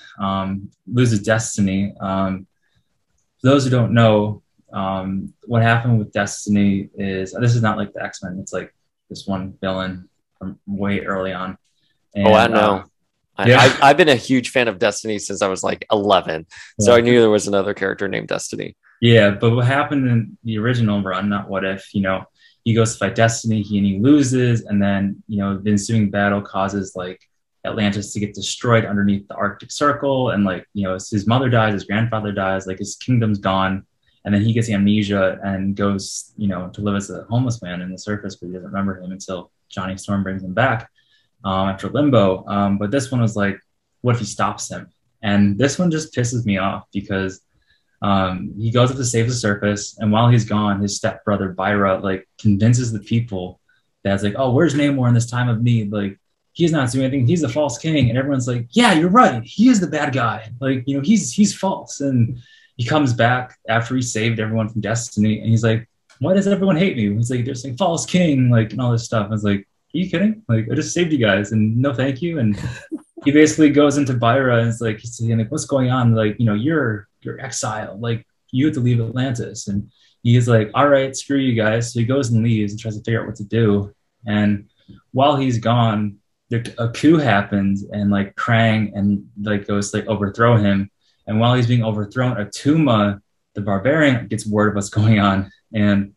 loses Destiny. For those who don't know, what happened with Destiny is this is not like the X-Men. It's like this one villain from way early on. And, I know. Yeah. I've been a huge fan of Destiny since I was like 11. Yeah. So I knew there was another character named Destiny. Yeah, but what happened in the original run, not What If, he goes to fight Destiny, he loses, and then, the ensuing battle causes like Atlantis to get destroyed underneath the Arctic Circle, and like, his mother dies, his grandfather dies, like his kingdom's gone, and then he gets amnesia and goes, to live as a homeless man in the surface, but he doesn't remember him until Johnny Storm brings him back. After Limbo. But this one was like, what if he stops him? And this one just pisses me off because he goes up to save the surface, and while he's gone, his stepbrother Byra like convinces the people that's like, oh, where's Namor in this time of need? Like, he's not doing anything. He's the false king. And everyone's like, yeah, you're right. He is the bad guy. Like, he's false. And he comes back after he saved everyone from Destiny, and he's like, why does everyone hate me? And he's like, they're saying false king, like, and all this stuff. And I was like, are you kidding? Like, I just saved you guys, and no thank you. And he basically goes into Byra and is like, what's going on? Like, you're exiled. Like, you have to leave Atlantis. And he's like, all right, screw you guys. So he goes and leaves and tries to figure out what to do. And while he's gone, a coup happens, and like Krang and like goes to like overthrow him. And while he's being overthrown, Atuma, the barbarian, gets word of what's going on and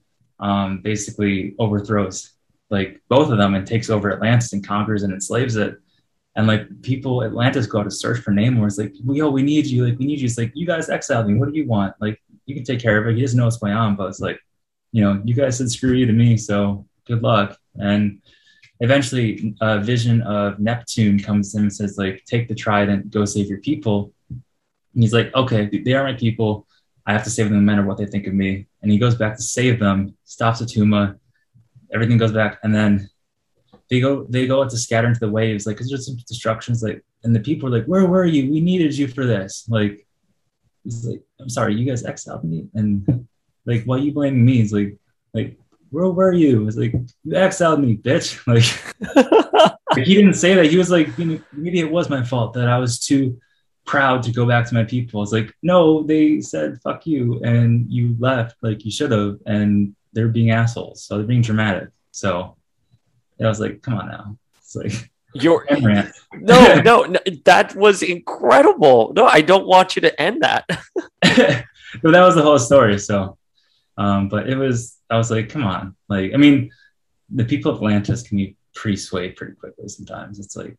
basically overthrows like both of them and takes over Atlantis and conquers and enslaves it. And like people, Atlantis go out to search for Namor. It's like, we need you. Like, we need you. It's like, you guys exiled me. What do you want? Like, you can take care of it. He doesn't know what's going on, but it's like, you guys said screw you to me. So good luck. And eventually a vision of Neptune comes in and says like, take the trident, go save your people. And he's like, okay, they are my people. I have to save them no matter what they think of me. And he goes back to save them, stops Atuma, everything goes back, and then they go out to scatter into the waves, like, because there's some destructions, like, and the people are like, where were you? We needed you for this. Like, it's like, I'm sorry, you guys exiled me, and like, why are you blaming me? It's like, where were you? It's like, you exiled me, bitch. Like, like, he didn't say that. He was like, maybe it was my fault that I was too proud to go back to my people. It's like, no, they said fuck you, and you left. Like, you should have, and they're being assholes. So they're being dramatic. So I was like, come on now. It's like, you're no, that was incredible. No, I don't want you to end that. But that was the whole story. So, but I was like, come on. Like, I mean, the people of Atlantis can be pre-swayed pretty quickly sometimes. It's like,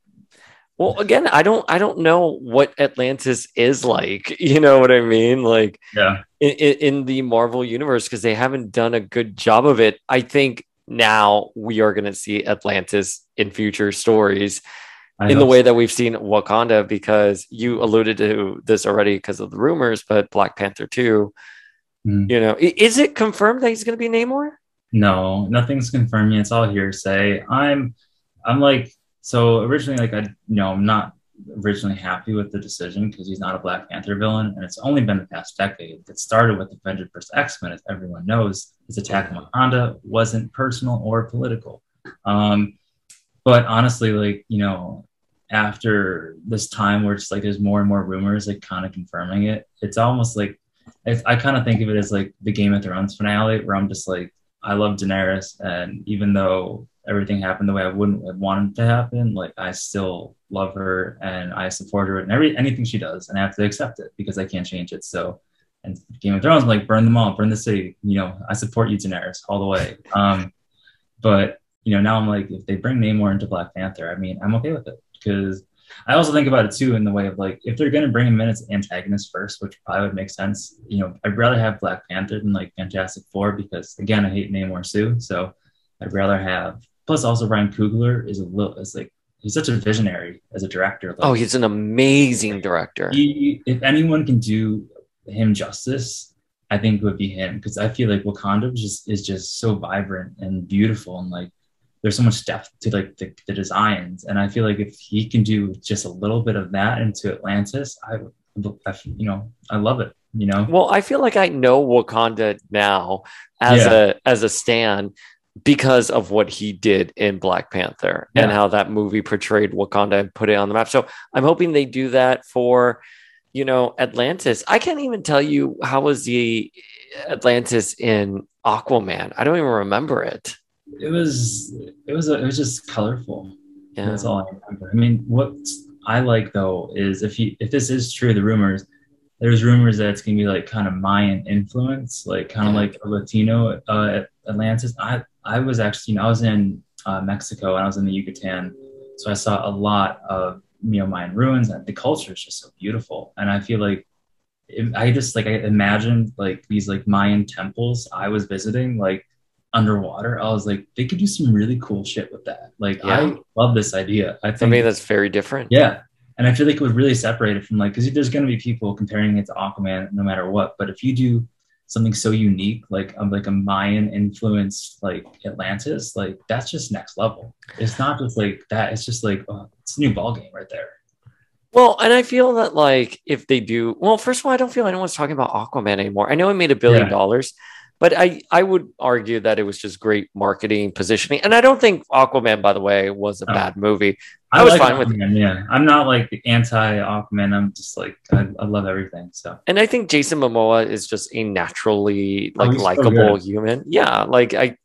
well, again, I don't know what Atlantis is like. You know what I mean? Like, yeah. In the Marvel universe, because they haven't done a good job of it. I think now we are going to see Atlantis in future stories in the way that we've seen Wakanda, because you alluded to this already because of the rumors, but Black Panther 2, is it confirmed that he's going to be Namor? No, nothing's confirmed yet. It's all hearsay. I'm like, so originally, like, I'm not originally happy with the decision because he's not a Black Panther villain, and it's only been the past decade that started with Avengers versus X-Men. As everyone knows, his attack on Wakanda wasn't personal or political. But honestly, like, after this time where it's like there's more and more rumors like kind of confirming it, it's almost like I kind of think of it as like the Game of Thrones finale, where I'm just like, I love Daenerys, and even though everything happened the way I wouldn't have wanted to happen, like, I still love her and I support her and anything she does, and I have to accept it because I can't change it. So, and Game of Thrones, I'm like, burn them all, burn the city. I support you, Daenerys, all the way. But now I'm like, if they bring Namor into Black Panther, I mean, I'm okay with it, because I also think about it too in the way of like, if they're gonna bring him in as antagonist first, which probably would make sense. I'd rather have Black Panther than like Fantastic Four, because again, I hate Namor too. So I'd rather have. Plus, also Ryan Coogler he's such a visionary as a director. Like, oh, he's an amazing director. If anyone can do him justice, I think it would be him, because I feel like Wakanda is just so vibrant and beautiful, and like there's so much depth to like the designs. And I feel like if he can do just a little bit of that into Atlantis, I you know, I love it. You know, well, I feel like I know Wakanda now as a stan because of what he did in Black Panther and how that movie portrayed Wakanda and put it on the map. So I'm hoping they do that for, you know, Atlantis. I can't even tell you how was the Atlantis in Aquaman. I don't even remember it. It was just colorful. Yeah. That's all I remember. I mean, what I like though is if this is true, the rumors. There's rumors that it's gonna be like kind of Mayan influence, like kind of like a Latino Atlantis. I was actually, you know, I was in Mexico and I was in the Yucatan, so I saw a lot of, you know, Mayan ruins, and the culture is just so beautiful. And I feel like I imagined like these like Mayan temples I was visiting like underwater. I was like, they could do some really cool shit with that. Like I love this idea. I think that's very different. Yeah. And I feel like it would really separate it from like, because there's going to be people comparing it to Aquaman no matter what. But if you do something so unique, like a Mayan influenced like Atlantis, like that's just next level. It's not just like that. It's just like, oh, it's a new ballgame right there. Well, and I feel that like if they do, well, first of all, I don't feel anyone's talking about Aquaman anymore. I know it made $1 billion, but I would argue that it was just great marketing positioning. And I don't think Aquaman, by the way, was a bad movie. I was like fine with it. Yeah, I'm not like the anti-Aquaman. I'm just like, I love everything. So, and I think Jason Momoa is just a naturally likable human. Yeah, like I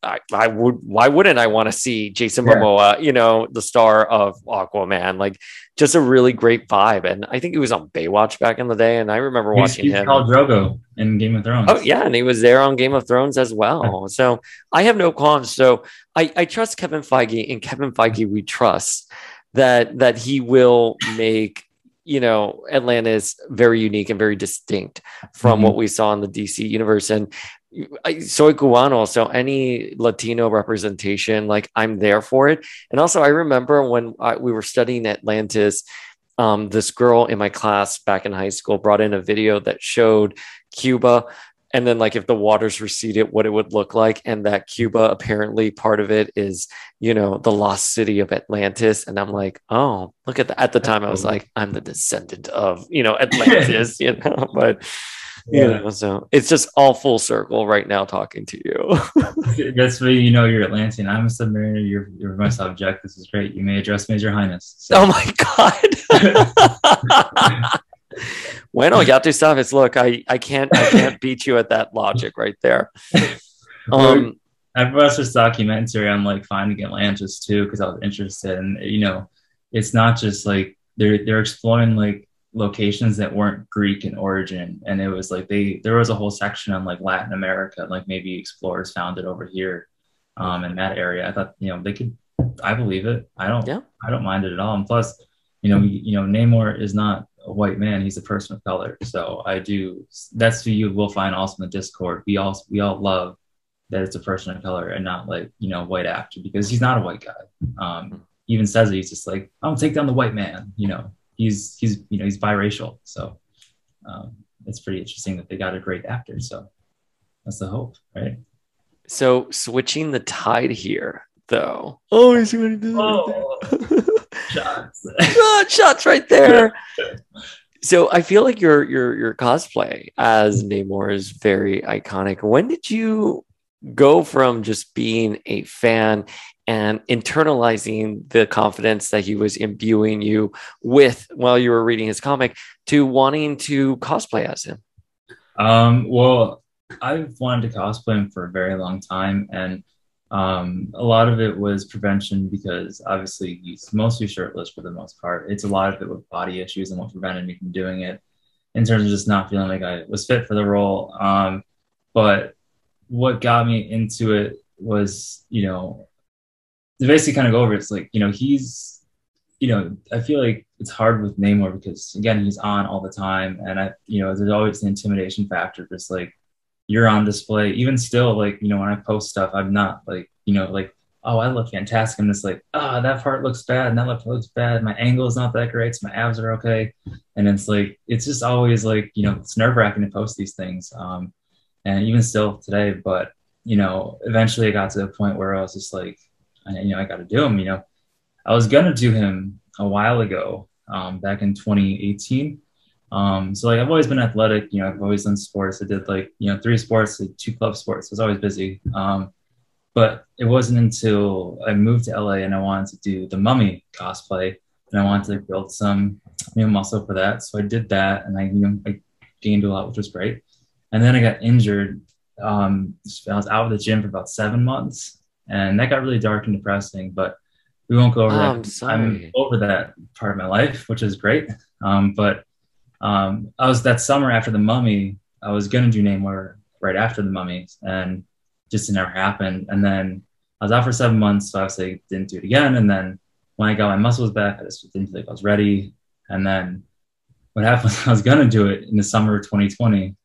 would. Why wouldn't I want to see Jason Momoa? You know, the star of Aquaman. Like, just a really great vibe. And I think he was on Baywatch back in the day. And I remember watching him. He's called Drogo in Game of Thrones. Oh yeah, and he was there on Game of Thrones as well. So I have no qualms. So I trust Kevin Feige, and Kevin Feige we trust. That he will make, you know, Atlantis very unique and very distinct from what we saw in the DC universe. And soy Cubano, so any Latino representation, like I'm there for it. And also, I remember when we were studying Atlantis, this girl in my class back in high school brought in a video that showed Cuba. And then like if the waters receded, what it would look like. And that Cuba, apparently part of it is, you know, the lost city of Atlantis. And I'm like, oh, look at that. At the time I was like, I'm the descendant of, you know, Atlantis, you know, but you know, so it's just all full circle right now talking to you. That's where you know you're Atlantean. I'm a submariner. You're my subject. This is great. You may address me as your highness. So. Oh my God. Bueno, ya tú sabes. Look, I can't beat you at that logic right there. I watched this documentary on like finding Atlantis too because I was interested, and you know, it's not just like they're exploring like locations that weren't Greek in origin, and it was like there was a whole section on like Latin America, like maybe explorers found it over here, in that area. I thought, you know, they could. I believe it. I don't mind it at all. And plus, you know, Namor is not a white man, he's a person of color. So I do, that's who you will find also in the Discord. We all love that it's a person of color and not like, you know, white actor, because he's not a white guy. He even says it, he's just like, I don't take down the white man, you know, he's you know, he's biracial. So it's pretty interesting that they got a great actor. So that's the hope, right? So switching the tide here though. Oh, he's going to do that. Shots right there. So I feel like your cosplay as Namor is very iconic. When did you go from just being a fan and internalizing the confidence that he was imbuing you with while you were reading his comic to wanting to cosplay as him? Well, I've wanted to cosplay him for a very long time, and a lot of it was prevention, because obviously he's mostly shirtless for the most part. It's a lot of it with body issues and what prevented me from doing it in terms of just not feeling like I was fit for the role. But what got me into it was, you know, to basically kind of go over it, it's like, you know, he's, you know, I feel like it's hard with Namor because again, he's on all the time. And I, you know, there's always the intimidation factor, just like, you're on display, even still, like, you know, when I post stuff, I'm not like, you know, like, oh, I look fantastic. I'm just like, ah, oh, that part looks bad. And that looks bad. My angle is not that great. So my abs are okay. And it's like, it's just always like, you know, it's nerve wracking to post these things. And even still today, but, you know, eventually I got to the point where I was just like, you know, I got to do him, you know, I was going to do him a while ago, back in 2018. So like I've always been athletic, you know, I've always done sports. I did like, you know, 3 sports, like 2 club sports. I was always busy. But it wasn't until I moved to LA and I wanted to do the Mummy cosplay and I wanted to build some new muscle for that. So I did that and I, you know, I gained a lot, which was great. And then I got injured. I was out of the gym for about 7 months and that got really dark and depressing, but we won't go over that. I'm over that part of my life, which is great. But I was that summer after the Mummy, I was going to do Namor right after the Mummy and just never happened. And then I was out for 7 months. So I obviously didn't do it again. And then when I got my muscles back, I just didn't feel like I was ready. And then what happened was I was going to do it in the summer of 2020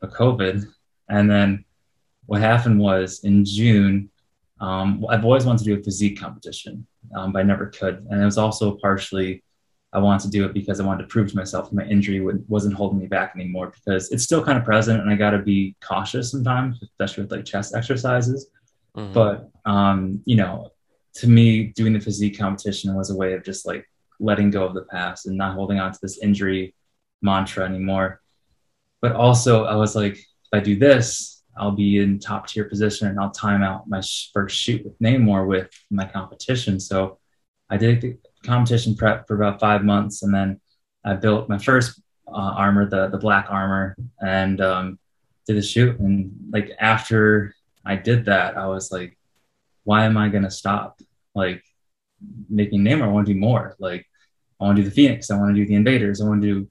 of COVID. And then what happened was in June, I've always wanted to do a physique competition, but I never could. And it was also partially, I wanted to do it because I wanted to prove to myself that my injury wasn't holding me back anymore, because it's still kind of present and I got to be cautious sometimes, especially with like chest exercises. Mm-hmm. But, you know, to me, doing the physique competition was a way of just like letting go of the past and not holding on to this injury mantra anymore. But also I was like, if I do this, I'll be in top tier position and I'll time out my first shoot with Namor with my competition. So I did the competition prep for about 5 months. And then I built my first armor, the black armor, and did the shoot. And like, after I did that, I was like, why am I going to stop like making Namor? I want to do more. Like I want to do the Phoenix. I want to do the Invaders. I want to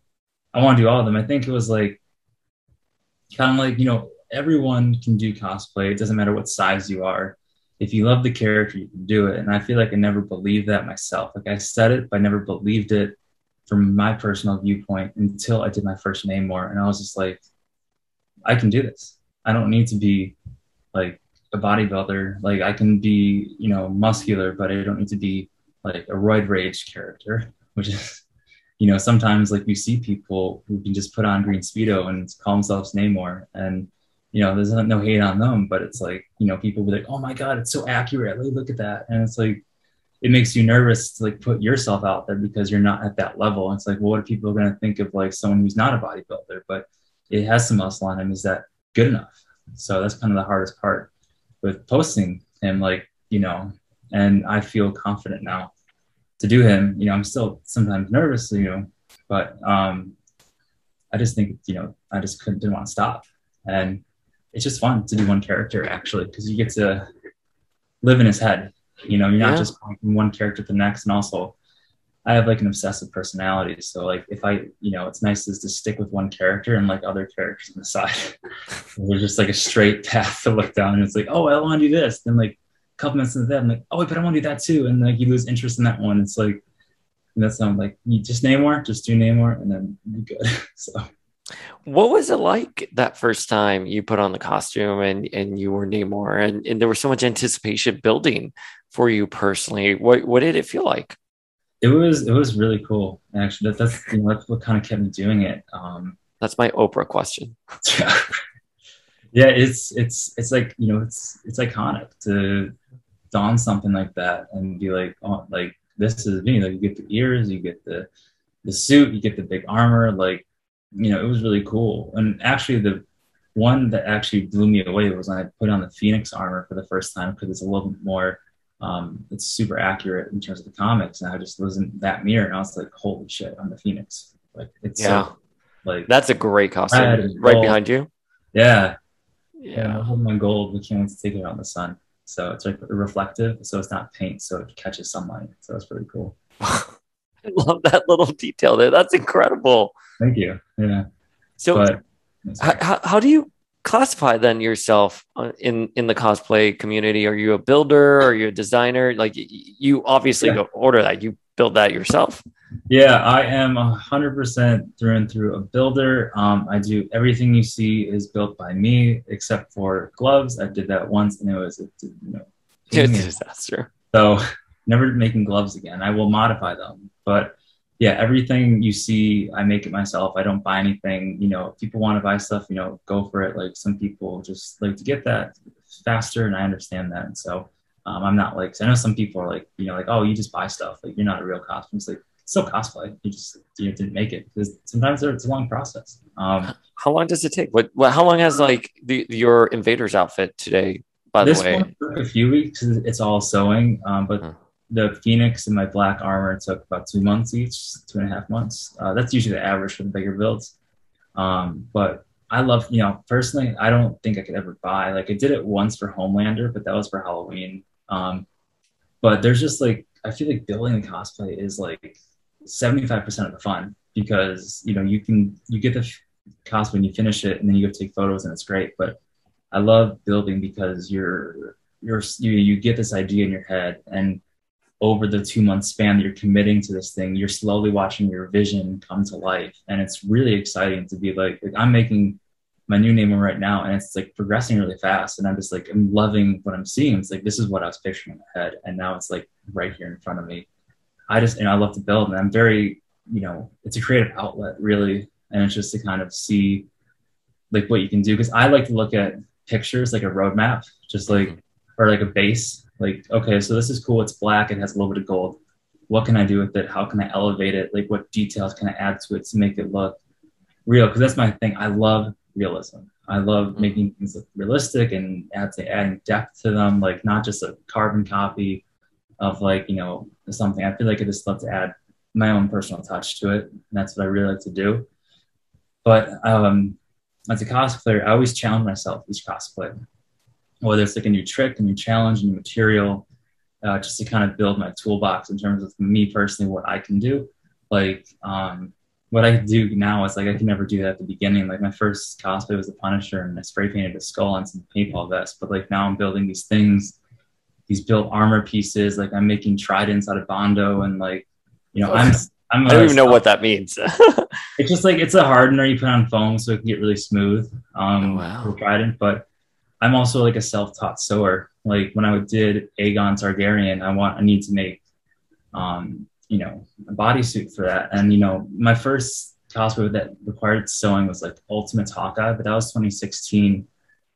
do all of them. I think it was like, kind of like, you know, everyone can do cosplay. It doesn't matter what size you are. If you love the character, you can do it. And I feel like I never believed that myself. Like I said it, but I never believed it from my personal viewpoint until I did my first Namor. And I was just like, I can do this. I don't need to be like a bodybuilder. Like I can be, you know, muscular, but I don't need to be like a roid rage character, which is, you know, sometimes like you see people who can just put on green Speedo and call themselves Namor. And you know, there's no hate on them, but it's like, you know, people be like, oh my God, it's so accurate. Look at that. And it's like, it makes you nervous to like put yourself out there because you're not at that level. And it's like, well, what are people going to think of like someone who's not a bodybuilder, but it has some muscle on him? Is that good enough? So that's kind of the hardest part with posting him, like, you know, and I feel confident now to do him. You know, I'm still sometimes nervous, you know, but I just think, you know, I just didn't want to stop. And it's just fun to do one character, actually, because you get to live in his head. You know, you're not just going from one character to the next. And also, I have, like, an obsessive personality. So, like, if I, you know, it's nice to stick with one character and, like, other characters on the side. There's just, like, a straight path to look down. And it's like, oh, I want to do this. Then, like, a couple minutes into that, I'm like, oh, wait, but I want to do that, too. And, like, you lose interest in that one. It's like, and that's I'm like, you just Namor, just do Namor, and then you're good. So... What was it like that first time you put on the costume and you were Namor and there was so much anticipation building for you personally? What did it feel like? It was really cool. Actually, that's, you know, that's what kind of kept me doing it. That's my Oprah question. Yeah, it's like, you know, it's iconic to don something like that and be like, oh, like this is me. Like you get the ears, you get the suit, you get the big armor, like, you know, it was really cool. And actually the one that actually blew me away was when I put on the Phoenix armor for the first time, because it's a little bit more, it's super accurate in terms of the comics. And I just was in that mirror and I was like, holy shit, I'm the Phoenix. Like it's so, like, that's a great costume right behind you. Yeah. Yeah. I'm holding my gold. We can't wait to take it out in the sun. So it's like reflective. So it's not paint. So it catches sunlight. So it's pretty cool. I love that little detail there. That's incredible. Thank you. Yeah. So but, how do you classify then yourself in the cosplay community? Are you a builder? Are you a designer? Like you obviously go order that. You build that yourself. Yeah, I am 100% through and through a builder. I do everything you see is built by me except for gloves. I did that once and it was, you know, it was a disaster. So never making gloves again. I will modify them. But yeah, everything you see, I make it myself. I don't buy anything. You know, if people want to buy stuff, you know, go for it. Like some people just like to get that faster. And I understand that. And so I'm not like, I know some people are like, you know, like, oh, you just buy stuff. Like you're not a real costume. It's like, still cosplay. You just didn't make it because sometimes it's a long process. How long does it take? What? How long has like your Invaders outfit today? By the way, one took a few weeks. It's all sewing, but the Phoenix and my black armor took about 2 months each, 2.5 months. That's usually the average for the bigger builds. But I love, you know, personally, I don't think I could ever buy. Like I did it once for Homelander, but that was for Halloween. But there's just like, I feel like building the cosplay is like 75% of the fun because, you know, you get the cosplay and you finish it and then you go take photos and it's great. But I love building because you get this idea in your head, and over the 2-month span that you're committing to this thing, you're slowly watching your vision come to life. And it's really exciting to be like I'm making my new name right now and it's like progressing really fast. And I'm just like, I'm loving what I'm seeing. It's like, this is what I was picturing in my head. And now it's like right here in front of me. I love to build, and I'm very, you know, it's a creative outlet really. And it's just to kind of see like what you can do. Cause I like to look at pictures like a roadmap, just like, or like a base. Like, okay, so this is cool. It's black. It has a little bit of gold. What can I do with it? How can I elevate it? Like, what details can I add to it to make it look real? Because that's my thing. I love realism. I love making things look realistic and adding depth to them. Like, not just a carbon copy of, like, you know, something. I feel like I just love to add my own personal touch to it. And that's what I really like to do. But as a cosplayer, I always challenge myself each cosplay, whether it's like a new trick, a new challenge, a new material, just to kind of build my toolbox in terms of me personally, what I can do. Like what I do now is like, I can never do that at the beginning. Like my first cosplay was the Punisher, and I spray painted a skull on some paintball vests. But like now I'm building these things, these built armor pieces. Like I'm making tridents out of Bondo, and like, you know, I don't even know what that means. It's just like, it's a hardener you put on foam so it can get really smooth. For trident, but I'm also like a self-taught sewer. Like when I did Aegon Targaryen, I need to make, you know, a bodysuit for that. And, you know, my first cosplay that required sewing was like Ultimate Hawkeye, but that was 2016.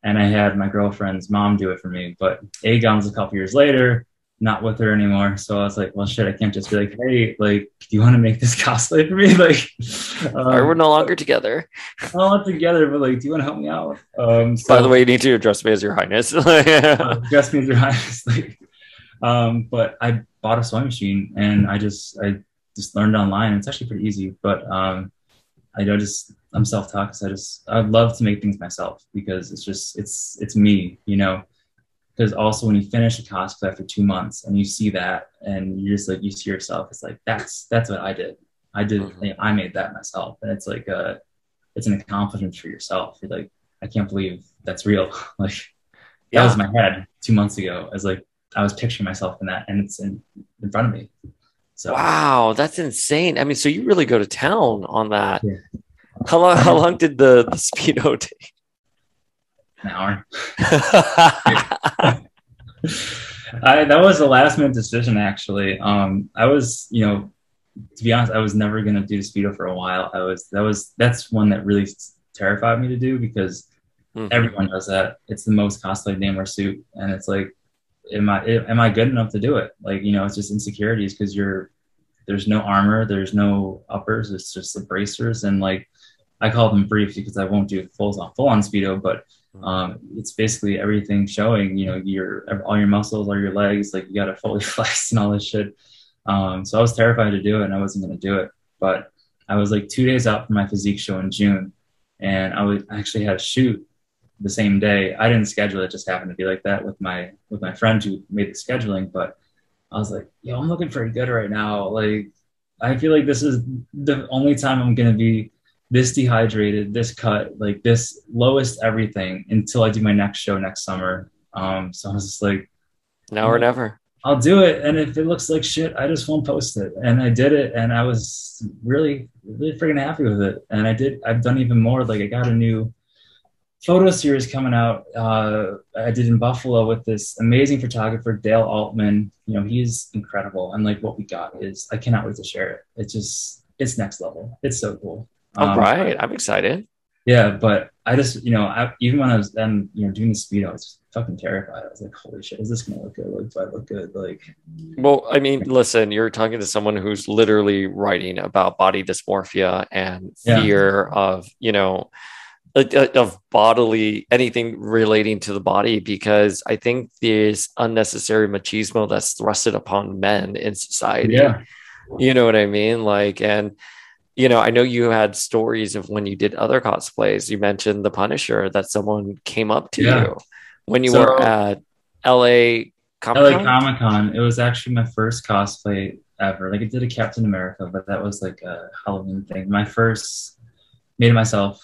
And I had my girlfriend's mom do it for me, but Aegon's a couple years later, not with her anymore. So I was like, well, shit, I can't just be like, hey, like, do you want to make this cosplay for me? Like, we're no longer together. We're not together, but like, do you want to help me out? By the way, you need to address me as your highness. Address me as your highness. Like, but I bought a sewing machine, and I just learned online. It's actually pretty easy, but I'm self-taught because I love to make things myself because it's me, you know. Because also when you finish a cosplay after 2 months and you see that and you're just like, you see yourself, it's like, that's what I did. I made that myself. And it's like, it's an accomplishment for yourself. You're like, I can't believe that's real. Like that was my head 2 months ago. I was like, I was picturing myself in that, and it's in front of me. So wow, that's insane. I mean, so you really go to town on that. Yeah. How long did the Speedo take? An hour. That was a last minute decision, actually. I was, you know, to be honest, I was never going to do Speedo for a while. That's one that really terrified me to do because everyone does that. It's the most costly Namor suit. And it's like, am I good enough to do it? Like, you know, it's just insecurities because there's no armor, there's no uppers. It's just the bracers. And like, I call them briefs because I won't do full on Speedo, but it's basically everything showing, you know, all your muscles, all your legs, like you got to fully flex and all this shit. So I was terrified to do it, and I wasn't going to do it, but I was like 2 days out from my physique show in June, and I actually had a shoot the same day. I didn't schedule it. It just happened to be like that with my friend who made the scheduling, but I was like, yo, I'm looking pretty good right now. Like, I feel like this is the only time I'm going to be this dehydrated, this cut, like this lowest everything until I do my next show next summer. So I was just like, now or never. I'll do it, and if it looks like shit, I just won't post it. And I did it, and I was really, really freaking happy with it. And I've done even more. Like I got a new photo series coming out. I did in Buffalo with this amazing photographer, Dale Altman. You know, he's incredible. And like what we got is, I cannot wait to share it. It's next level. It's so cool. All right. I'm excited. Yeah, but I just, you know, even when I was then, you know, doing the speed, I was fucking terrified. I was like, holy shit, is this going to look good? Like, do I look good? Like, well, I mean, listen, you're talking to someone who's literally writing about body dysmorphia and fear of, you know, of bodily, anything relating to the body, because I think there's unnecessary machismo that's thrusted upon men in society. Yeah. You know what I mean? Like, and, you know, I know you had stories of when you did other cosplays. You mentioned the Punisher, that someone came up to you when you were at LA Comic-Con. LA Comic-Con. It was actually my first cosplay ever. Like, I did a Captain America, but that was like a Halloween thing. My first made myself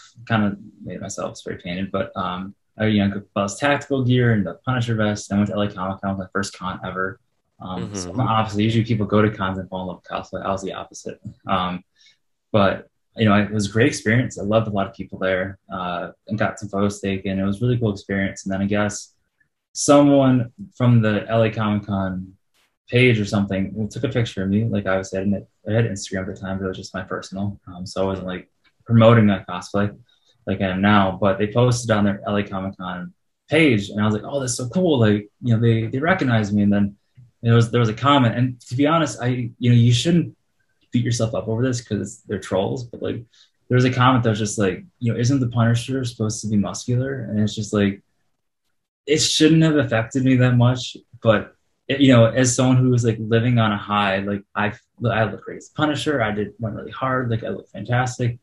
spray painted, but I, you know, bust tactical gear and the Punisher vest. I went to LA Comic-Con, my first con ever. So I'm the opposite. Usually people go to cons and fall in love with cosplay. I was the opposite. But, you know, it was a great experience. I loved a lot of people there, and got some photos taken. It was a really cool experience. And then I guess someone from the LA Comic-Con page or something took a picture of me. Like, obviously, I had Instagram at the time, but it was just my personal. So I wasn't, like, promoting that cosplay like I am now. But they posted on their LA Comic-Con page, and I was like, oh, that's so cool. Like, you know, they recognized me. And then there was a comment. And to be honest, you shouldn't beat yourself up over this because they're trolls, but like there was a comment that was just like, you know, isn't the Punisher supposed to be muscular? And it's just like, it shouldn't have affected me that much, but it, you know, as someone who was like living on a high, like I look great as Punisher, went really hard, like I look fantastic,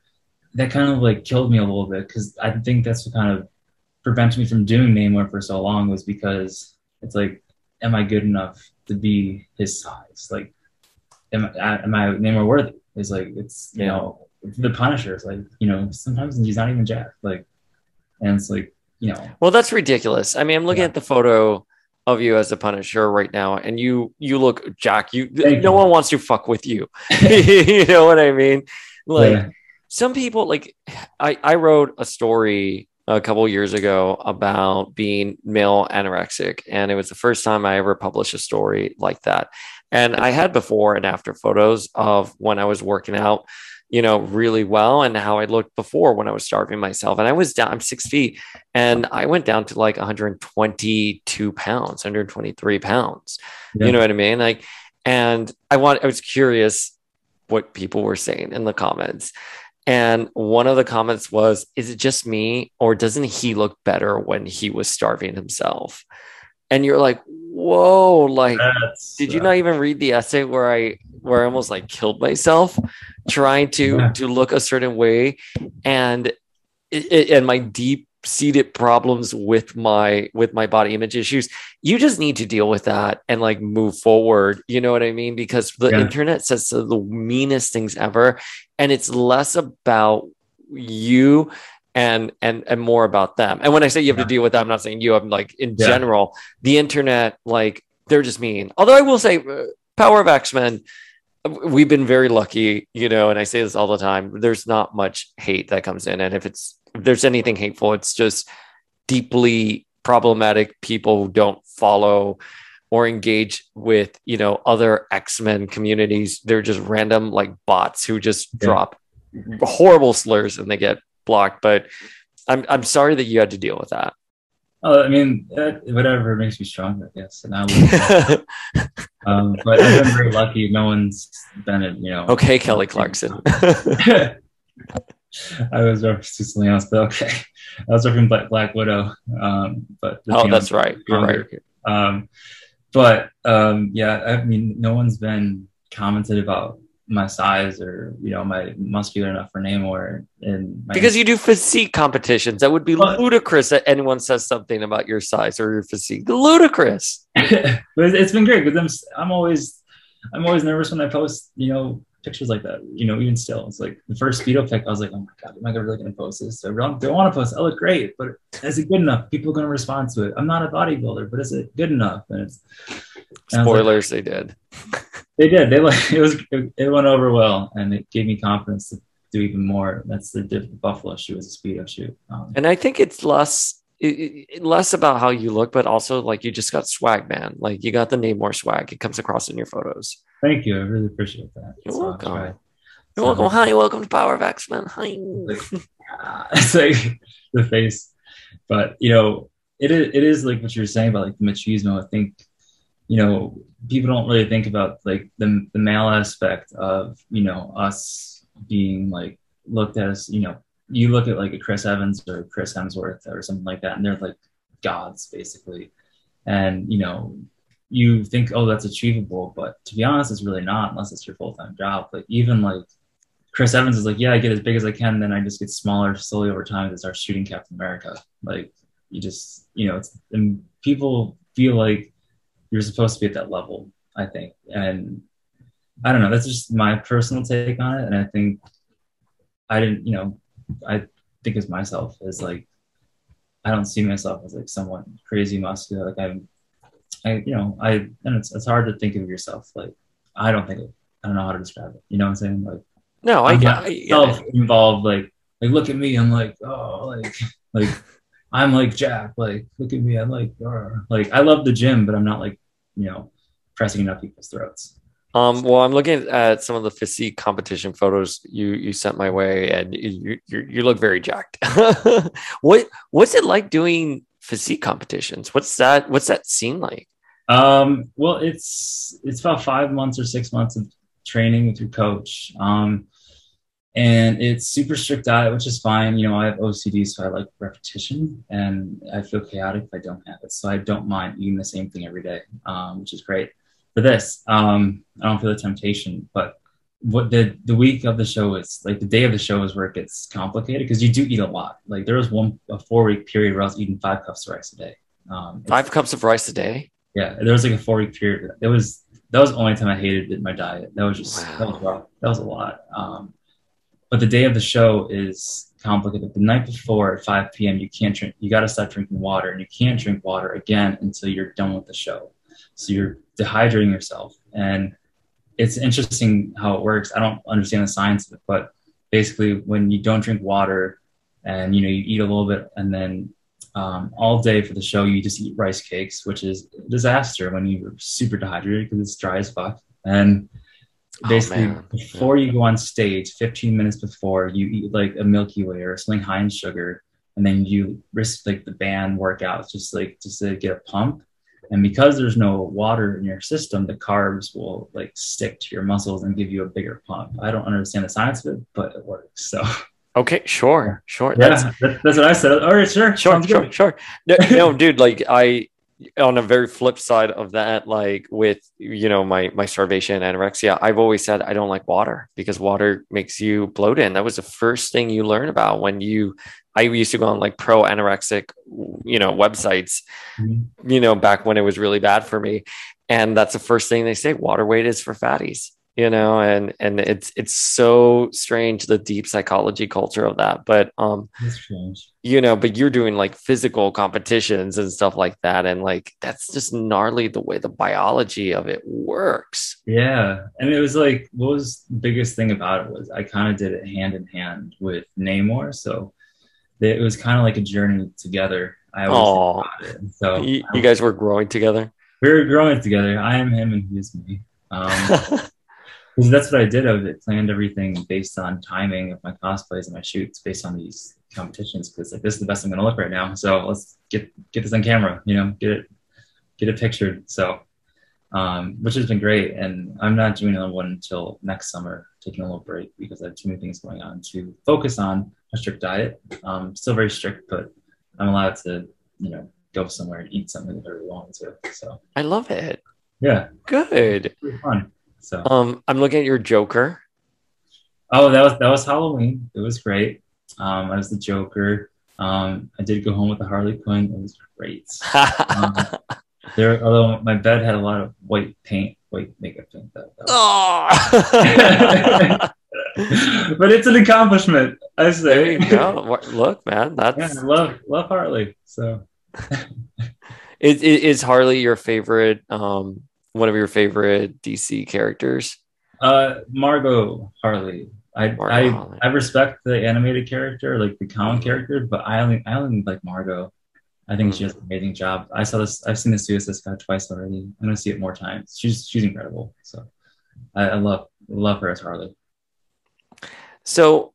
that kind of like killed me a little bit, because I think that's what kind of prevented me from doing Namor for so long, was because it's like, am I good enough to be his size? Like, am I Namor worthy? It's like, it's, you know, the Punisher is like, you know, sometimes he's not even jacked. Like, and it's like, you know. Well, that's ridiculous. I mean, I'm looking at the photo of you as a Punisher right now, and you look jacked. No one wants to fuck with you. You know what I mean? Like, some people, like, I wrote a story a couple of years ago about being male anorexic. And it was the first time I ever published a story like that. And I had before and after photos of when I was working out, you know, really well, and how I looked before when I was starving myself. And I was down, I'm 6 feet, and I went down to like 122 pounds, 123 pounds. Yeah. You know what I mean? Like, and I was curious what people were saying in the comments. And one of the comments was, is it just me, or doesn't he look better when he was starving himself? And you're like, whoa, like, did you not even read the essay where I almost like killed myself trying to look a certain way? And and my deep seated problems with my body image issues, you just need to deal with that and like move forward. You know what I mean? Because the internet says the meanest things ever. And it's less about you and more about them. And when I say you have to deal with that, I'm not saying you, I'm like in general, the internet, like they're just mean. Although I will say, power of X-Men, we've been very lucky, you know, and I say this all the time, there's not much hate that comes in. And if there's anything hateful, it's just deeply problematic people who don't follow or engage with, you know, other X-Men communities. They're just random like bots who just drop horrible slurs and they get blocked. But I'm sorry that you had to deal with that. Oh, I mean, whatever makes me stronger, I guess. And but I've been very lucky. No one's been, you know. Okay, Kelly Clarkson. I was referencing something else, but okay. I was referencing Black Widow. But that's right. You're right. Yeah, I mean, no one's been commented about my size or, you know, my muscular enough for Namor. Because you do physique competitions. That would be ludicrous that anyone says something about your size or your physique. Ludicrous. But it's been great because I'm always nervous when I post, you know, pictures like that, you know, even still. It's like the first Speedo pic, I was like, oh my God, am I really going to post this? I don't want to post it. I look great, but is it good enough? People are going to respond to it. I'm not a bodybuilder, but is it good enough? And it's... Spoilers, like, they did. They did. They like it was. It went over well, and it gave me confidence to do even more. That's the Buffalo shoot was a Speedo shoot. And I think it's less about how you look, but also like you just got swag, man. Like you got the Namor swag. It comes across in your photos. Thank you. I really appreciate that. You're welcome. Hi. Welcome to Power of X-Men. Hi. It's like the face. But, you know, it is like what you were saying about like the machismo. I think, you know, people don't really think about like the male aspect of, you know, us being like looked at as, you know, you look at like a Chris Evans or Chris Hemsworth or something like that, and they're like gods basically. And, you know, you think, oh, that's achievable, but to be honest, it's really not unless it's your full-time job. Like even like Chris Evans is like, yeah, I get as big as I can, then I just get smaller slowly over time as I start shooting Captain America. Like you just, you know, it's, and people feel like you're supposed to be at that level, I think. And I don't know, that's just my personal take on it. And I think I didn't, you know, I think as myself as like, I don't see myself as like someone crazy muscular. Like and it's hard to think of yourself. Like, I don't know how to describe it. You know what I'm saying? Like, no, self-involved. Like, look at me. I'm like, oh, like I'm like Jack. Like, look at me. I'm like, argh. Like, I love the gym, but I'm not like, you know, pressing it up people's throats. Well, I'm looking at some of the physique competition photos you sent my way, and you look very jacked. What's it like doing physique competitions? What's that scene like? Well, it's about 5 months or 6 months of training with your coach. And it's super strict diet, which is fine. You know, I have OCD, so I like repetition, and I feel chaotic if I don't have it. So I don't mind eating the same thing every day, which is great. For this, I don't feel the temptation, but what the week of the show is like, the day of the show is where it gets complicated because you do eat a lot. Like there was a 4-week period where I was eating 5 cups of rice a day. 5 cups of rice a day? Yeah, there was like a 4-week period. That was the only time I hated it in my diet. That was just, wow. That was a lot. But the day of the show is complicated. The night before at 5 p.m., you can't drink. You got to stop drinking water, and you can't drink water again until you're done with the show. So you're dehydrating yourself. And it's interesting how it works. I don't understand the science of it, but basically when you don't drink water and, you know, you eat a little bit and then all day for the show, you just eat rice cakes, which is a disaster when you're super dehydrated because it's dry as fuck. And basically before you go on stage, 15 minutes before, you eat like a Milky Way or something high in sugar. And then you risk like the band workouts just to get a pump. And because there's no water in your system, the carbs will like stick to your muscles and give you a bigger pump. I don't understand the science of it, but it works. So okay, sure. Yeah, that's what I said. All right, sure. No, dude. Like I, on a very flip side of that, like with you know my starvation and anorexia, I've always said I don't like water because water makes you bloated. And that was the first thing you learn about when you. I used to go on like pro anorexic, you know, websites, you know, back when it was really bad for me. And that's the first thing they say, water weight is for fatties, you know, and it's so strange, the deep psychology culture of that. But, you know, but you're doing like physical competitions and stuff like that. And like, that's just gnarly the way the biology of it works. Yeah. And it was like, what was the biggest thing about it was I kind of did it hand in hand with Namor. So it was kind of like a journey together. I always think about it. So you guys were growing together? We were growing together. I am him and he is me. Because that's what I did of it. Planned everything based on timing of my cosplays and my shoots based on these competitions. Because like this is the best I'm going to look right now. So let's get this on camera. You know, get it pictured. So, which has been great. And I'm not doing another one until next summer. Taking a little break because I have too many things going on to focus on. A strict diet, still very strict, but I'm allowed to, you know, go somewhere and eat something that I really want to. So I love it. Yeah, good. Really fun. So I'm looking at your Joker. Oh, that was Halloween. It was great. I was the Joker. I did go home with the Harley Quinn. It was great. Although my bed had a lot of white makeup paint. Oh. But it's an accomplishment, I say. There you go. Look, man, that's I love Harley. So, is Harley your favorite? One of your favorite DC characters? Margot Harley. I respect the animated character, like the comic character, but I only like Margot. I think she does an amazing job. I saw this. I've seen the Suicide Squad twice already. I'm gonna see it more times. She's incredible. So, I love her as Harley. So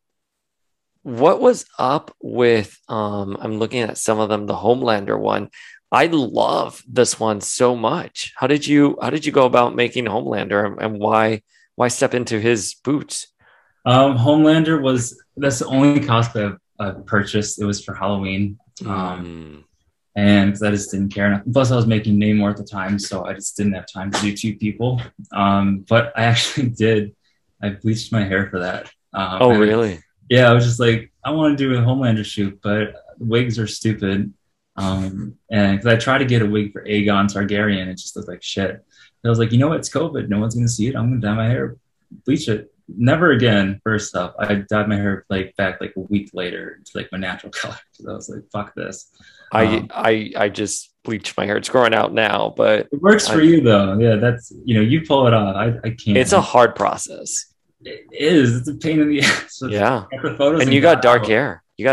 What was up with, I'm looking at some of them, the Homelander one. I love this one so much. How did you go about making Homelander, and why step into his boots? Homelander that's the only cosplay I've purchased. It was for Halloween. And I just didn't care enough. Plus I was making Namor at the time, so I just didn't have time to do two people. But I actually did. I bleached my hair for that. Really? Yeah. I was just like, I want to do a Homelander shoot, but wigs are stupid. And cause I tried to get a wig for Aegon Targaryen. It just looked like shit. And I was like, you know what? It's COVID. No one's going to see it. I'm going to dye my hair, bleach it. Never again. First off, I dyed my hair back a week later to my natural color. Cause I was like, fuck this. I just bleached my hair. It's growing out now, but it works for you though. Yeah. That's, you pull it off. I can't. It's a hard process. It is. It's a pain in the ass. Yeah. And you got dark hair. Yeah,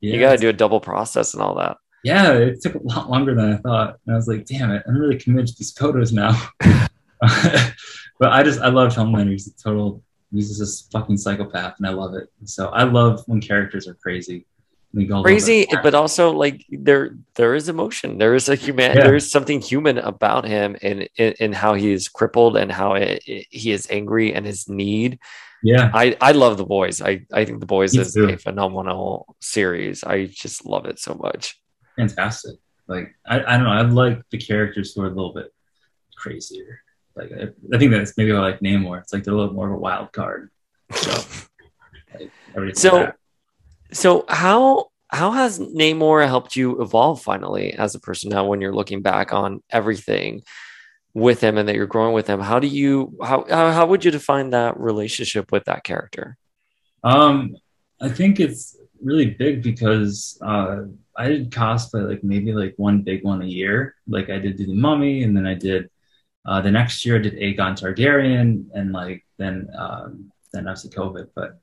you got to do a double process and all that. Yeah, it took a lot longer than I thought. And I was like, damn it, I'm really committed to these photos now. But I loved Homelander. He's just a fucking psychopath, and I love it. So I love when characters are crazy. Crazy, but also there is emotion. There is there is something human about him, and in how he is crippled, and how he is angry and his need. Yeah, I love The Boys. I think The Boys is a phenomenal series. I just love it so much. Fantastic. I don't know. I like the characters who are a little bit crazier. I think that's maybe why I like Namor. It's they're a little more of a wild card. So. So how has Namor helped you evolve finally as a person now, when you're looking back on everything with him and that you're growing with him? How would you define that relationship with that character? I think it's really big because I did cosplay maybe one big one a year. I did do the Mummy, and then I did the next year I did Aegon Targaryen, and then obviously COVID, but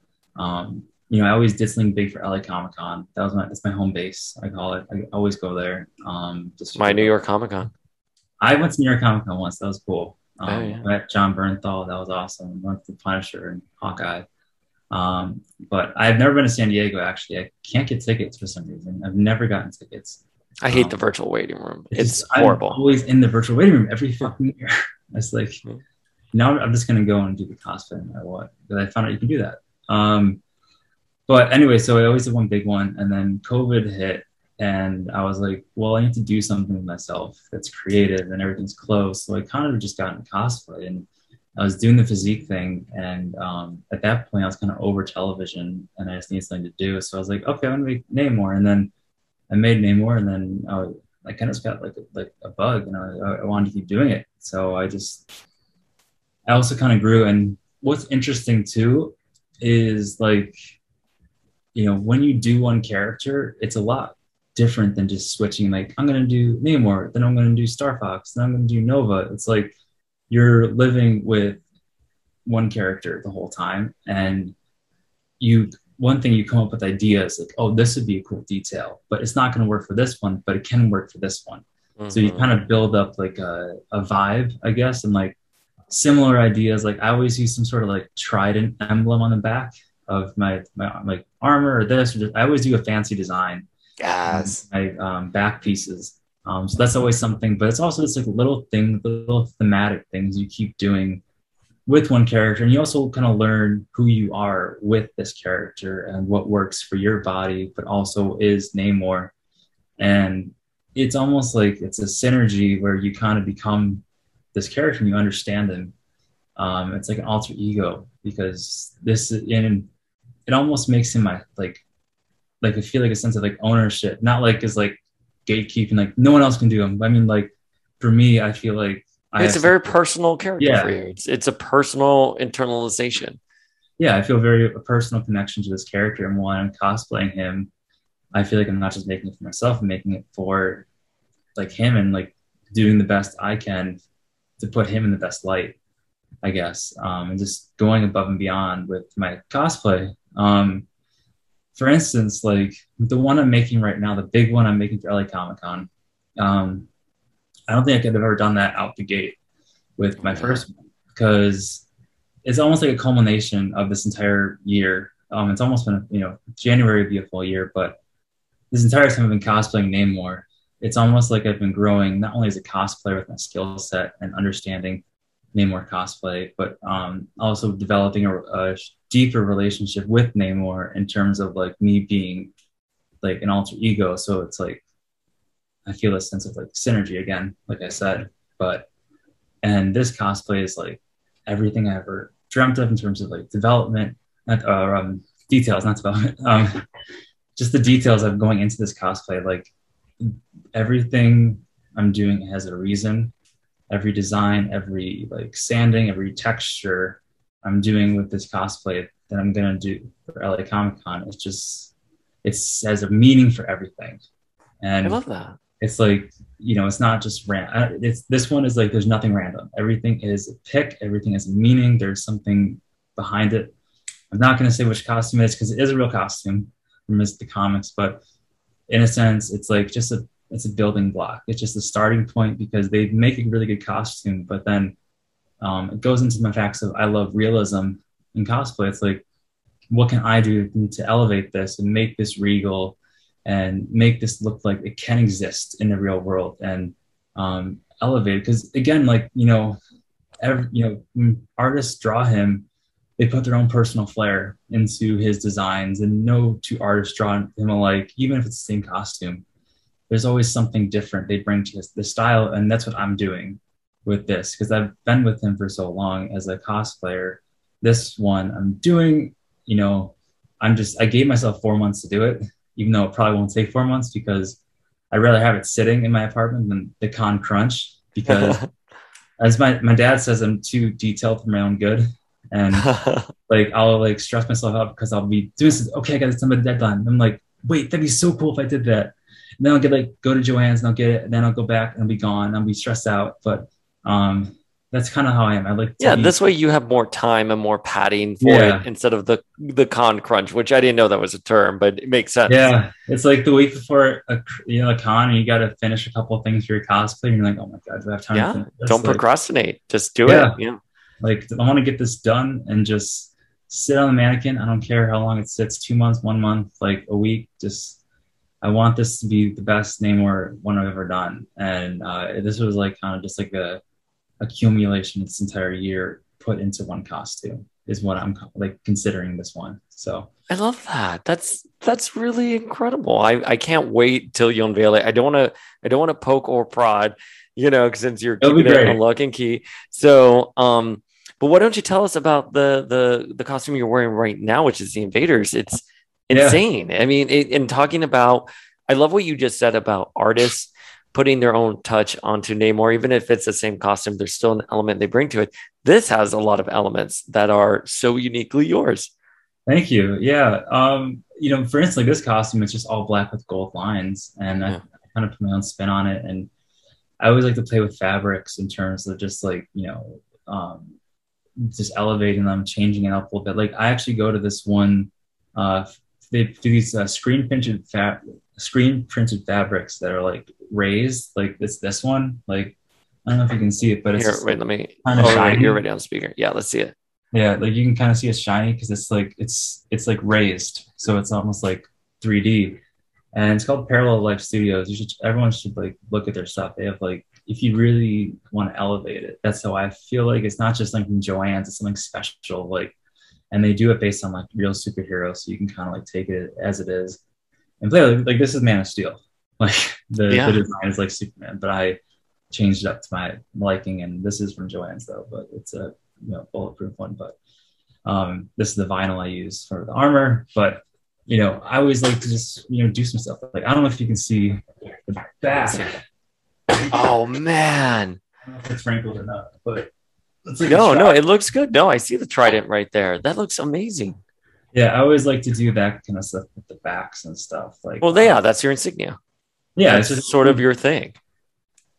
I always did something big for LA Comic-Con. That's my home base, I call it. I always go there. New York Comic-Con. I went to New York Comic-Con once. That was cool. I met John Bernthal. That was awesome. I went to Punisher and Hawkeye. But I've never been to San Diego, actually. I can't get tickets for some reason. I've never gotten tickets. I hate the virtual waiting room. It's horrible. I'm always in the virtual waiting room every fucking year. It's now I'm just going to go and do the cosplay no matter what. But I found out you can do that. But anyway, so I always did one big one, and then COVID hit, and I was like, well, I need to do something with myself that's creative, and everything's closed. So I kind of just got into cosplay, and I was doing the physique thing. And at that point, I was kind of over television, and I just needed something to do. So I was like, okay, I'm going to make Namor. And then I made Namor, and then I kind of just got a bug, and I wanted to keep doing it. So I also kind of grew. And what's interesting too is when you do one character, it's a lot different than just switching. I'm going to do Namor, then I'm going to do Starfox, then I'm going to do Nova. It's you're living with one character the whole time. And you come up with ideas this would be a cool detail, but it's not going to work for this one, but it can work for this one. Mm-hmm. So you kind of build up a vibe, I guess. And similar ideas. I always use some sort of trident emblem on the back of my armor or this. Or I always do a fancy design. Yes. My back pieces. So that's always something, but it's also just little thematic things you keep doing with one character. And you also kind of learn who you are with this character and what works for your body, but also is Namor. And it's almost it's a synergy where you kind of become this character and you understand them. It's an alter ego, because it almost makes him I feel a sense of ownership, not is gatekeeping, no one else can do him. I mean, for me, I feel it's a very personal character for you. It's a personal internalization. Yeah, I feel a personal connection to this character, and while I'm cosplaying him, I feel I'm not just making it for myself, I'm making it for him, and doing the best I can to put him in the best light, I guess, and just going above and beyond with my cosplay. For instance, the one I'm making right now, the big one I'm making for LA Comic-Con, I don't think I could have ever done that out the gate with my first one, because it's almost a culmination of this entire year It's almost been, January would be a full year, but this entire time I've been cosplaying Namor. It's almost like I've been growing, not only as a cosplayer with my skill set and understanding Namor cosplay, but also developing a deeper relationship with Namor in terms of like me being like an alter ego. So it's like, I feel a sense of like synergy again, like I said, and this cosplay is like everything I ever dreamt of in terms of like development, just the details of going into this cosplay. Like everything I'm doing has a reason. Every design, every like sanding, every texture I'm doing with this cosplay that I'm gonna do for LA Comic-Con, it's just, has a meaning for everything. And I love that. It's like, it's not just random. This one is like, there's nothing random. Everything is a pick. Everything has a meaning. There's something behind it. I'm not going to say which costume it is because it is a real costume from the comics, but in a sense, it's like just it's a building block. It's just a starting point because they make a really good costume, but then it goes into my facts of I love realism in cosplay. It's like, what can I do to elevate this and make this regal and make this look like it can exist in the real world and elevate? Because again, like, when artists draw him, they put their own personal flair into his designs, and no two artists draw him alike, even if it's the same costume. There's always something different they bring to the style, and that's what I'm doing with this because I've been with him for so long as a cosplayer. This one I'm doing, I gave myself 4 months to do it, even though it probably won't take 4 months because I'd rather have it sitting in my apartment than the con crunch because as my dad says, I'm too detailed for my own good. And like, I'll like stress myself out because I'll be doing this. Okay, I got to send my deadline. And I'm like, wait, that'd be so cool if I did that. And then I'll go to Joanne's and I'll get it. And then I'll go back and I'll be gone. And I'll be stressed out. But that's kind of how I am. I like to this way you have more time and more padding for it instead of the con crunch, which I didn't know that was a term, but it makes sense. Yeah, it's like the week before a con, and you got to finish a couple of things for your cosplay, and you're like, oh my god, do I have time? Yeah, don't procrastinate. Just do it. Yeah, like I want to get this done and just sit on the mannequin. I don't care how long it sits, 2 months, 1 month, like a week. Just I want this to be the best Namor one I've ever done, and this was like kind of just like a accumulation this entire year put into one costume is what I'm like considering this one. So I love that. That's really incredible. I can't wait till you unveil it. I don't want to poke or prod, since you're keeping it on lock and key. So, but why don't you tell us about the costume you're wearing right now, which is the Invaders. It's insane. Yeah. I mean, and talking about, I love what you just said about artists putting their own touch onto Namor, even if it's the same costume, there's still an element they bring to it. This has a lot of elements that are so uniquely yours. Thank you. Yeah. For instance, like this costume, it's just all black with gold lines, and I kind of put my own spin on it. And I always like to play with fabrics in terms of just like, just elevating them, changing it up a little bit. Like I actually go to this one, they do these screen printed fabrics that are like raised, like this one, like I don't know if you can see it, but it's shiny. You're already on speaker. Yeah, let's see it. Yeah, like you can kind of see it's shiny because it's like raised, so it's almost like 3D, and it's called Parallel Life Studios. Everyone should like look at their stuff. They have like, if you really want to elevate it, that's how I feel like it's not just like from Joann's, it's something special, like, and they do it based on like real superheroes, so you can kind of like take it as it is. And play like this is Man of Steel, like the design is like Superman, but I changed it up to my liking. And this is from Joann's though, but it's a bulletproof one. But this is the vinyl I use for the armor. But I always like to just do some stuff. Like I don't know if you can see the back. Oh man, I don't know if it's wrinkled or not, but it's like no, it looks good. No, I see the trident right there. That looks amazing. Yeah, I always like to do that kind of stuff with the backs and stuff. Like, well, that's your insignia. Yeah, it's just sort of your thing.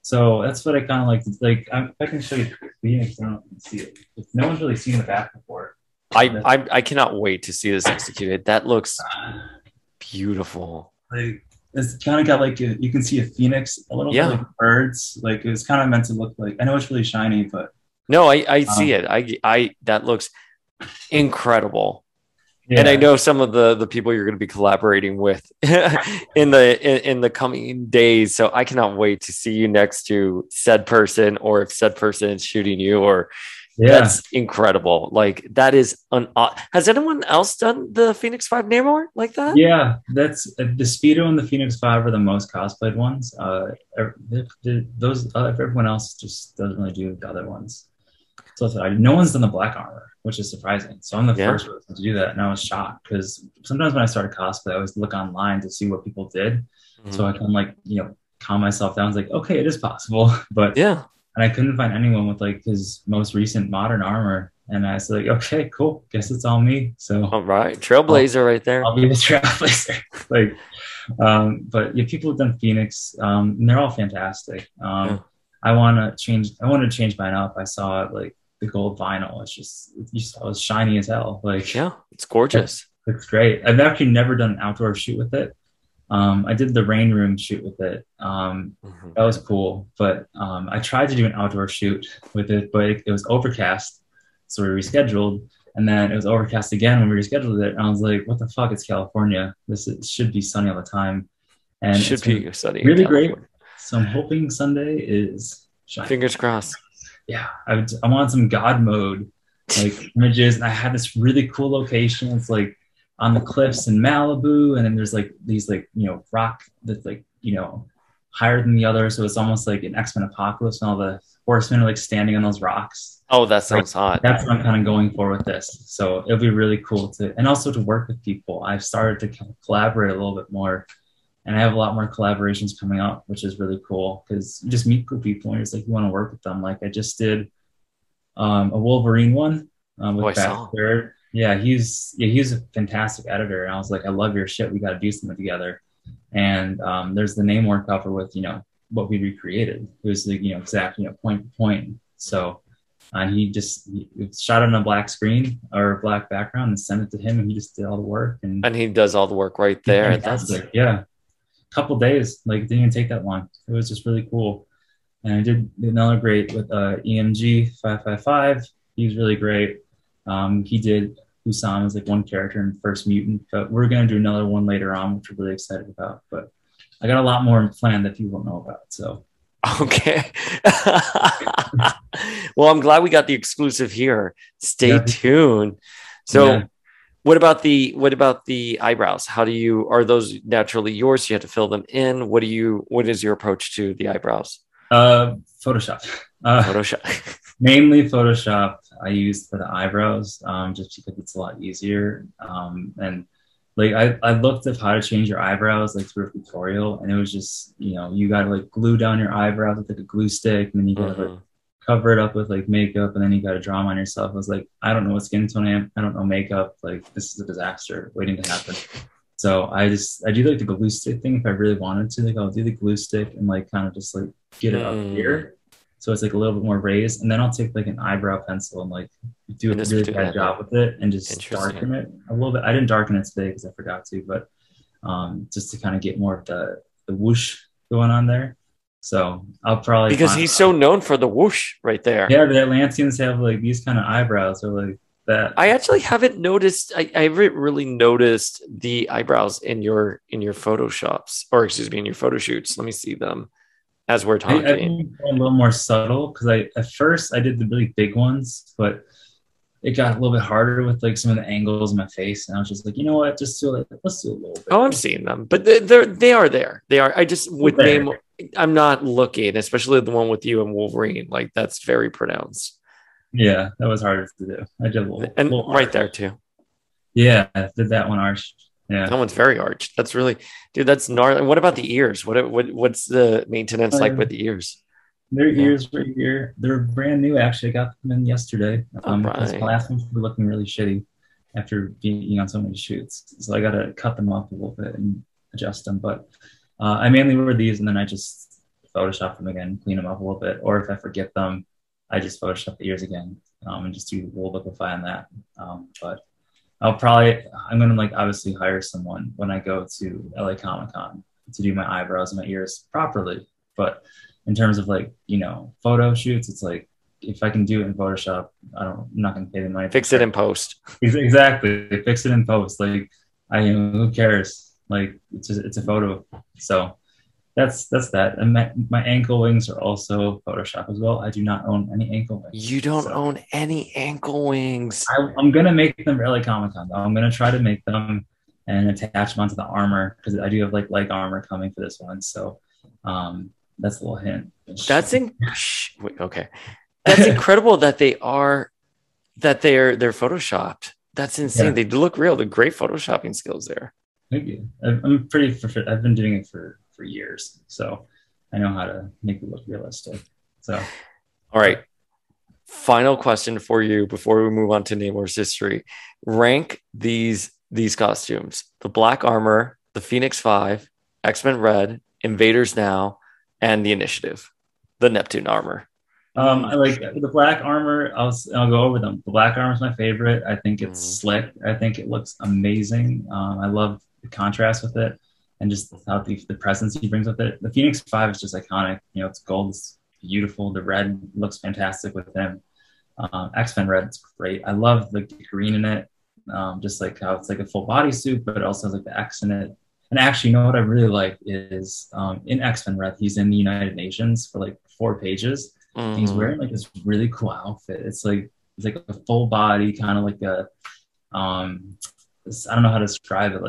So that's what I kind of like. Like, I can show you Phoenix. I don't know if you can see it. No one's really seen the back before. I cannot wait to see this executed. That looks beautiful. Like, it's kind of got like you can see a phoenix, a little bit like birds. Like it was kind of meant to look like. I know it's really shiny, but no, I see it. That looks incredible. Yeah. And I know some of the people you're going to be collaborating with in the coming days. So I cannot wait to see you next to said person, or if said person is shooting you, or that's incredible. Like that is has anyone else done the Phoenix Five Namor like that? Yeah, that's the Speedo and the Phoenix Five are the most cosplayed ones. Everyone else just doesn't really do the other ones. So no one's done the black armor, which is surprising. So I'm the first person to do that. And I was shocked because sometimes when I started cosplay, I always look online to see what people did. Mm-hmm. So I can calm myself down. I was like, okay, it is possible. But and I couldn't find anyone with his most recent modern armor. And I was like, okay, cool. Guess it's all me. So all right. Trailblazer right there. I'll be the trailblazer. But people have done Phoenix, and they're all fantastic. I want to change mine up. I saw it the gold vinyl. It's just it was shiny as hell. It's gorgeous. It's great. I've actually never done an outdoor shoot with it. I did the rain room shoot with it. That was cool. But I tried to do an outdoor shoot with it, but it was overcast, so we rescheduled. And then it was overcast again when we rescheduled it. And I was like, "What the fuck? It's California. This should be sunny all the time." And should be sunny. Really great. So I'm hoping Sunday is shiny. Fingers crossed. Yeah, I wanted some God mode images, and I had this really cool location. It's on the cliffs in Malibu, and then there's these rock that's higher than the other, so it's almost like an X-Men apocalypse, and all the horsemen are standing on those rocks. Oh, that sounds hot. That's what I'm kind of going for with this. So it'll be really cool and also to work with people. I've started to collaborate a little bit more. And I have a lot more collaborations coming up, which is really cool because you just meet cool people and it's you want to work with them. I just did a Wolverine one with Baxter. Yeah, he's a fantastic editor. And I was I love your shit. We got to do something together. And there's the Namor cover with, what we recreated. It was exact, point to point. So he shot it on a black screen or a black background and sent it to him. And he just did all the work. And he does all the work right there. And that's yeah. Couple days, it didn't even take that long. It was just really cool. And I did another great with EMG 555. He was really great. He did Usam as one character in First Mutant, but we're gonna do another one later on, which we're really excited about. But I got a lot more planned that people don't know about. So okay. Well, I'm glad we got the exclusive here. Stay tuned. So What about the eyebrows? Are those naturally yours? You had to fill them in. What is your approach to the eyebrows? Photoshop. Photoshop. Mainly Photoshop I use for the eyebrows, just because it's a lot easier. I looked up how to change your eyebrows through a tutorial, and it was just, you gotta glue down your eyebrows with a glue stick, and then you gotta cover it up with makeup, and then you got to draw them on yourself. I was I don't know what skin tone I am. I don't know makeup. This is a disaster waiting to happen. So I do the glue stick thing if I really wanted to. I'll do the glue stick and kind of just get it up here, so it's a little bit more raised. And then I'll take an eyebrow pencil and do a really bad job with it and just darken it a little bit. I didn't darken it today because I forgot to, but just to kind of get more of the whoosh going on there. So I'll probably he's so known for the whoosh right there. Yeah, the Atlanteans have these kind of eyebrows or that. I actually haven't noticed. I haven't really noticed the eyebrows in your Photoshops, or excuse me, in your photo shoots. Let me see them as we're talking. I'm a little more subtle because at first I did the really big ones, but it got a little bit harder with some of the angles in my face, and I was just you know what, just do it. Let's do a little bit. Oh, I'm seeing them, but they are there. They are. I just with name. I'm not looking, especially the one with you and Wolverine. That's very pronounced. Yeah, that was harder to do. I did a little, and little right arch. There too. Yeah, I did that one arched. Yeah, that one's very arched. That's really, dude. That's gnarly. What about the ears? What's the maintenance with the ears? Their ears were here. They're brand new. Actually, I got them in yesterday. Because my last ones were looking really shitty after being on so many shoots. So I got to cut them off a little bit and adjust them. But I mainly wear these, and then I just Photoshop them again, clean them up a little bit. Or if I forget them, I just Photoshop the ears again and just do a little liquify on that. But I'm going to obviously hire someone when I go to LA Comic-Con to do my eyebrows and my ears properly. But in terms of photo shoots, it's if I can do it in Photoshop, I'm not going to pay the money. Fix it in post. Exactly. Fix it in post. Like, who cares? Like, it's a photo. So that's that. And my ankle wings are also Photoshop as well. I do not own any ankle wings. You don't own any ankle wings. I'm going to make them for LA Comic-Con, though. I'm going to try to make them and attach them onto the armor, because I do have leg armor coming for this one. So that's a little hint. Okay. That's incredible that they're photoshopped. That's insane. Yeah. They look real. They're great photoshopping skills there. Thank you. I'm pretty proficient. I've been doing it for years, so I know how to make it look realistic. So, all right. Final question for you before we move on to Namor's history. Rank these costumes: the black armor, the Phoenix Five, X-Men Red, Invaders Now, and the Initiative, the Neptune armor. I like the black armor. I'll go over them. The black armor is my favorite. I think it's slick. I think it looks amazing. I love the contrast with it, and just how the presence he brings with it. The Phoenix Five is just iconic. It's gold, it's beautiful. The red looks fantastic with him. X-Men Red is great. I love the green in it. Just like how it's like a full bodysuit, but it also has like the X in it. And actually, what I really like is in X-Men Red, he's in the United Nations for like 4 pages. Mm. He's wearing like this really cool outfit. It's like a full body, kind of like a, I don't know how to describe it.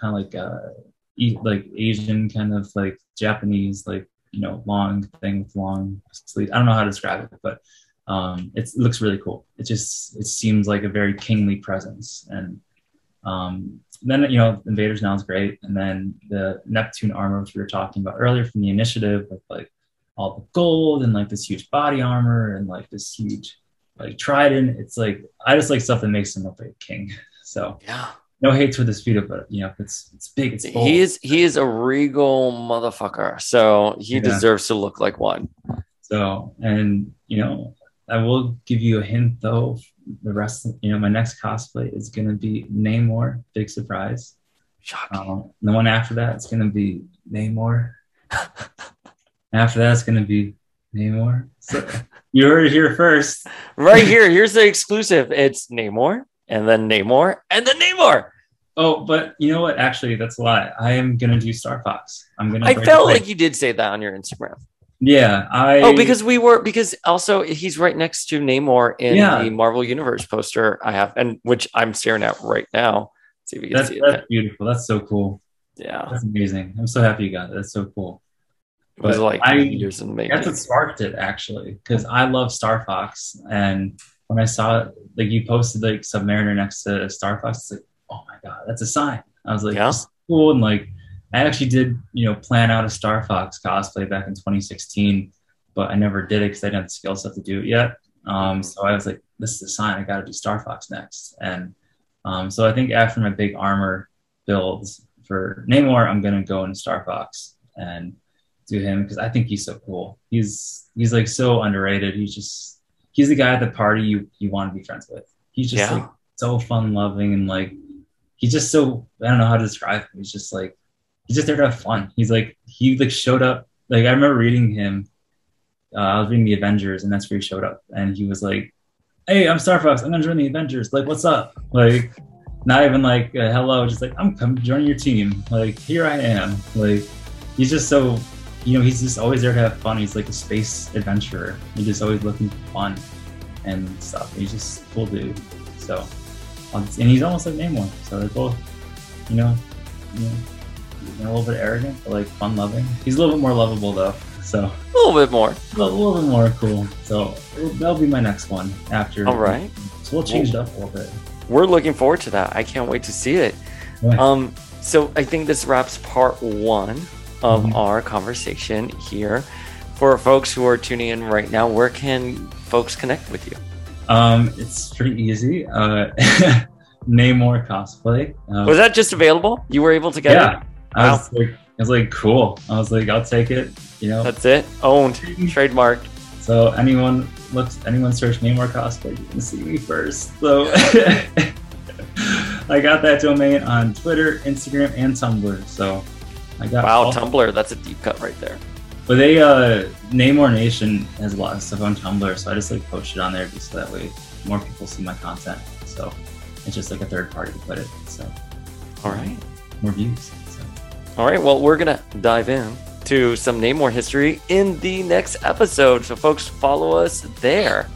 Kind of like a, Asian kind of like Japanese, long thing with long sleeve. I don't know how to describe it, but it looks really cool. It seems like a very kingly presence. And then, Invaders Now is great. And then the Neptune armor, which we were talking about earlier from the Initiative, with all the gold and this huge body armor and this huge trident. I just like stuff that makes him look like a king. So yeah, no hate to this video, but it's big. It's bold. He is a regal motherfucker. So he deserves to look like one. So, and I will give you a hint though. The rest, my next cosplay is going to be Namor. Big surprise. Shocking. The one after that, it's going to be Namor. After that, it's going to be Namor. So, you heard it here first. Right here. Here's the exclusive. It's Namor, and then Namor, and then Namor. Oh, but you know what? Actually, that's a lie. I am going to do Starfox. I felt like you did say that on your Instagram. Yeah. Because also he's right next to Namor in the Marvel Universe poster I have, and which I'm staring at right now. Let's see if you can see it. That's beautiful. That's so cool. Yeah. That's amazing. I'm so happy you got it. That's so cool. But it was that's what sparked it, actually, because I love Starfox, and when I saw it, you posted Submariner next to Starfox, it's oh my god, that's a sign. I was that's cool, and I actually did plan out a Starfox cosplay back in 2016, but I never did it because I didn't have the skill set to do it yet. So I was this is a sign. I got to do Starfox next, and so I think after my big armor builds for Namor, I'm gonna go into Starfox and do him, because I think he's so cool. He's so underrated. He's the guy at the party you want to be friends with. He's just so fun loving, and he's just so, I don't know how to describe him. He's just he's just there to have fun. He's he showed up. I remember reading him. I was reading the Avengers, and that's where he showed up, and he was hey, I'm Starfox, I'm gonna join the Avengers. What's up? Not even hello, just I'm coming to join your team. Here I am. He's just so, he's just always there to have fun. He's a space adventurer. He's just always looking for fun and stuff. He's just a cool dude. So, and he's almost like Namor. So they're both, a little bit arrogant, but fun loving. He's a little bit more lovable though. So a little bit more, cool. So that'll be my next one after. All right. So we'll change it up a little bit. We're looking forward to that. I can't wait to see it. Yeah. So I think this wraps part one of our conversation here. For folks who are tuning in right now, where can folks connect with you? It's pretty easy. Namor cosplay. Was that just available? You were able to get it? Yeah. Wow. I was cool. I was I'll take it. That's it. Owned. Trademarked. So anyone search Namor cosplay, you can see me first. So I got that domain on Twitter, Instagram, and Tumblr. So I got Tumblr, that's a deep cut right there. But they, Namor Nation has a lot of stuff on Tumblr, so I just like post it on there just so that way more people see my content. So it's just like a third party to put it. So, all right, more views. So. All right, well, we're gonna dive in to some Namor history in the next episode. So folks, follow us there.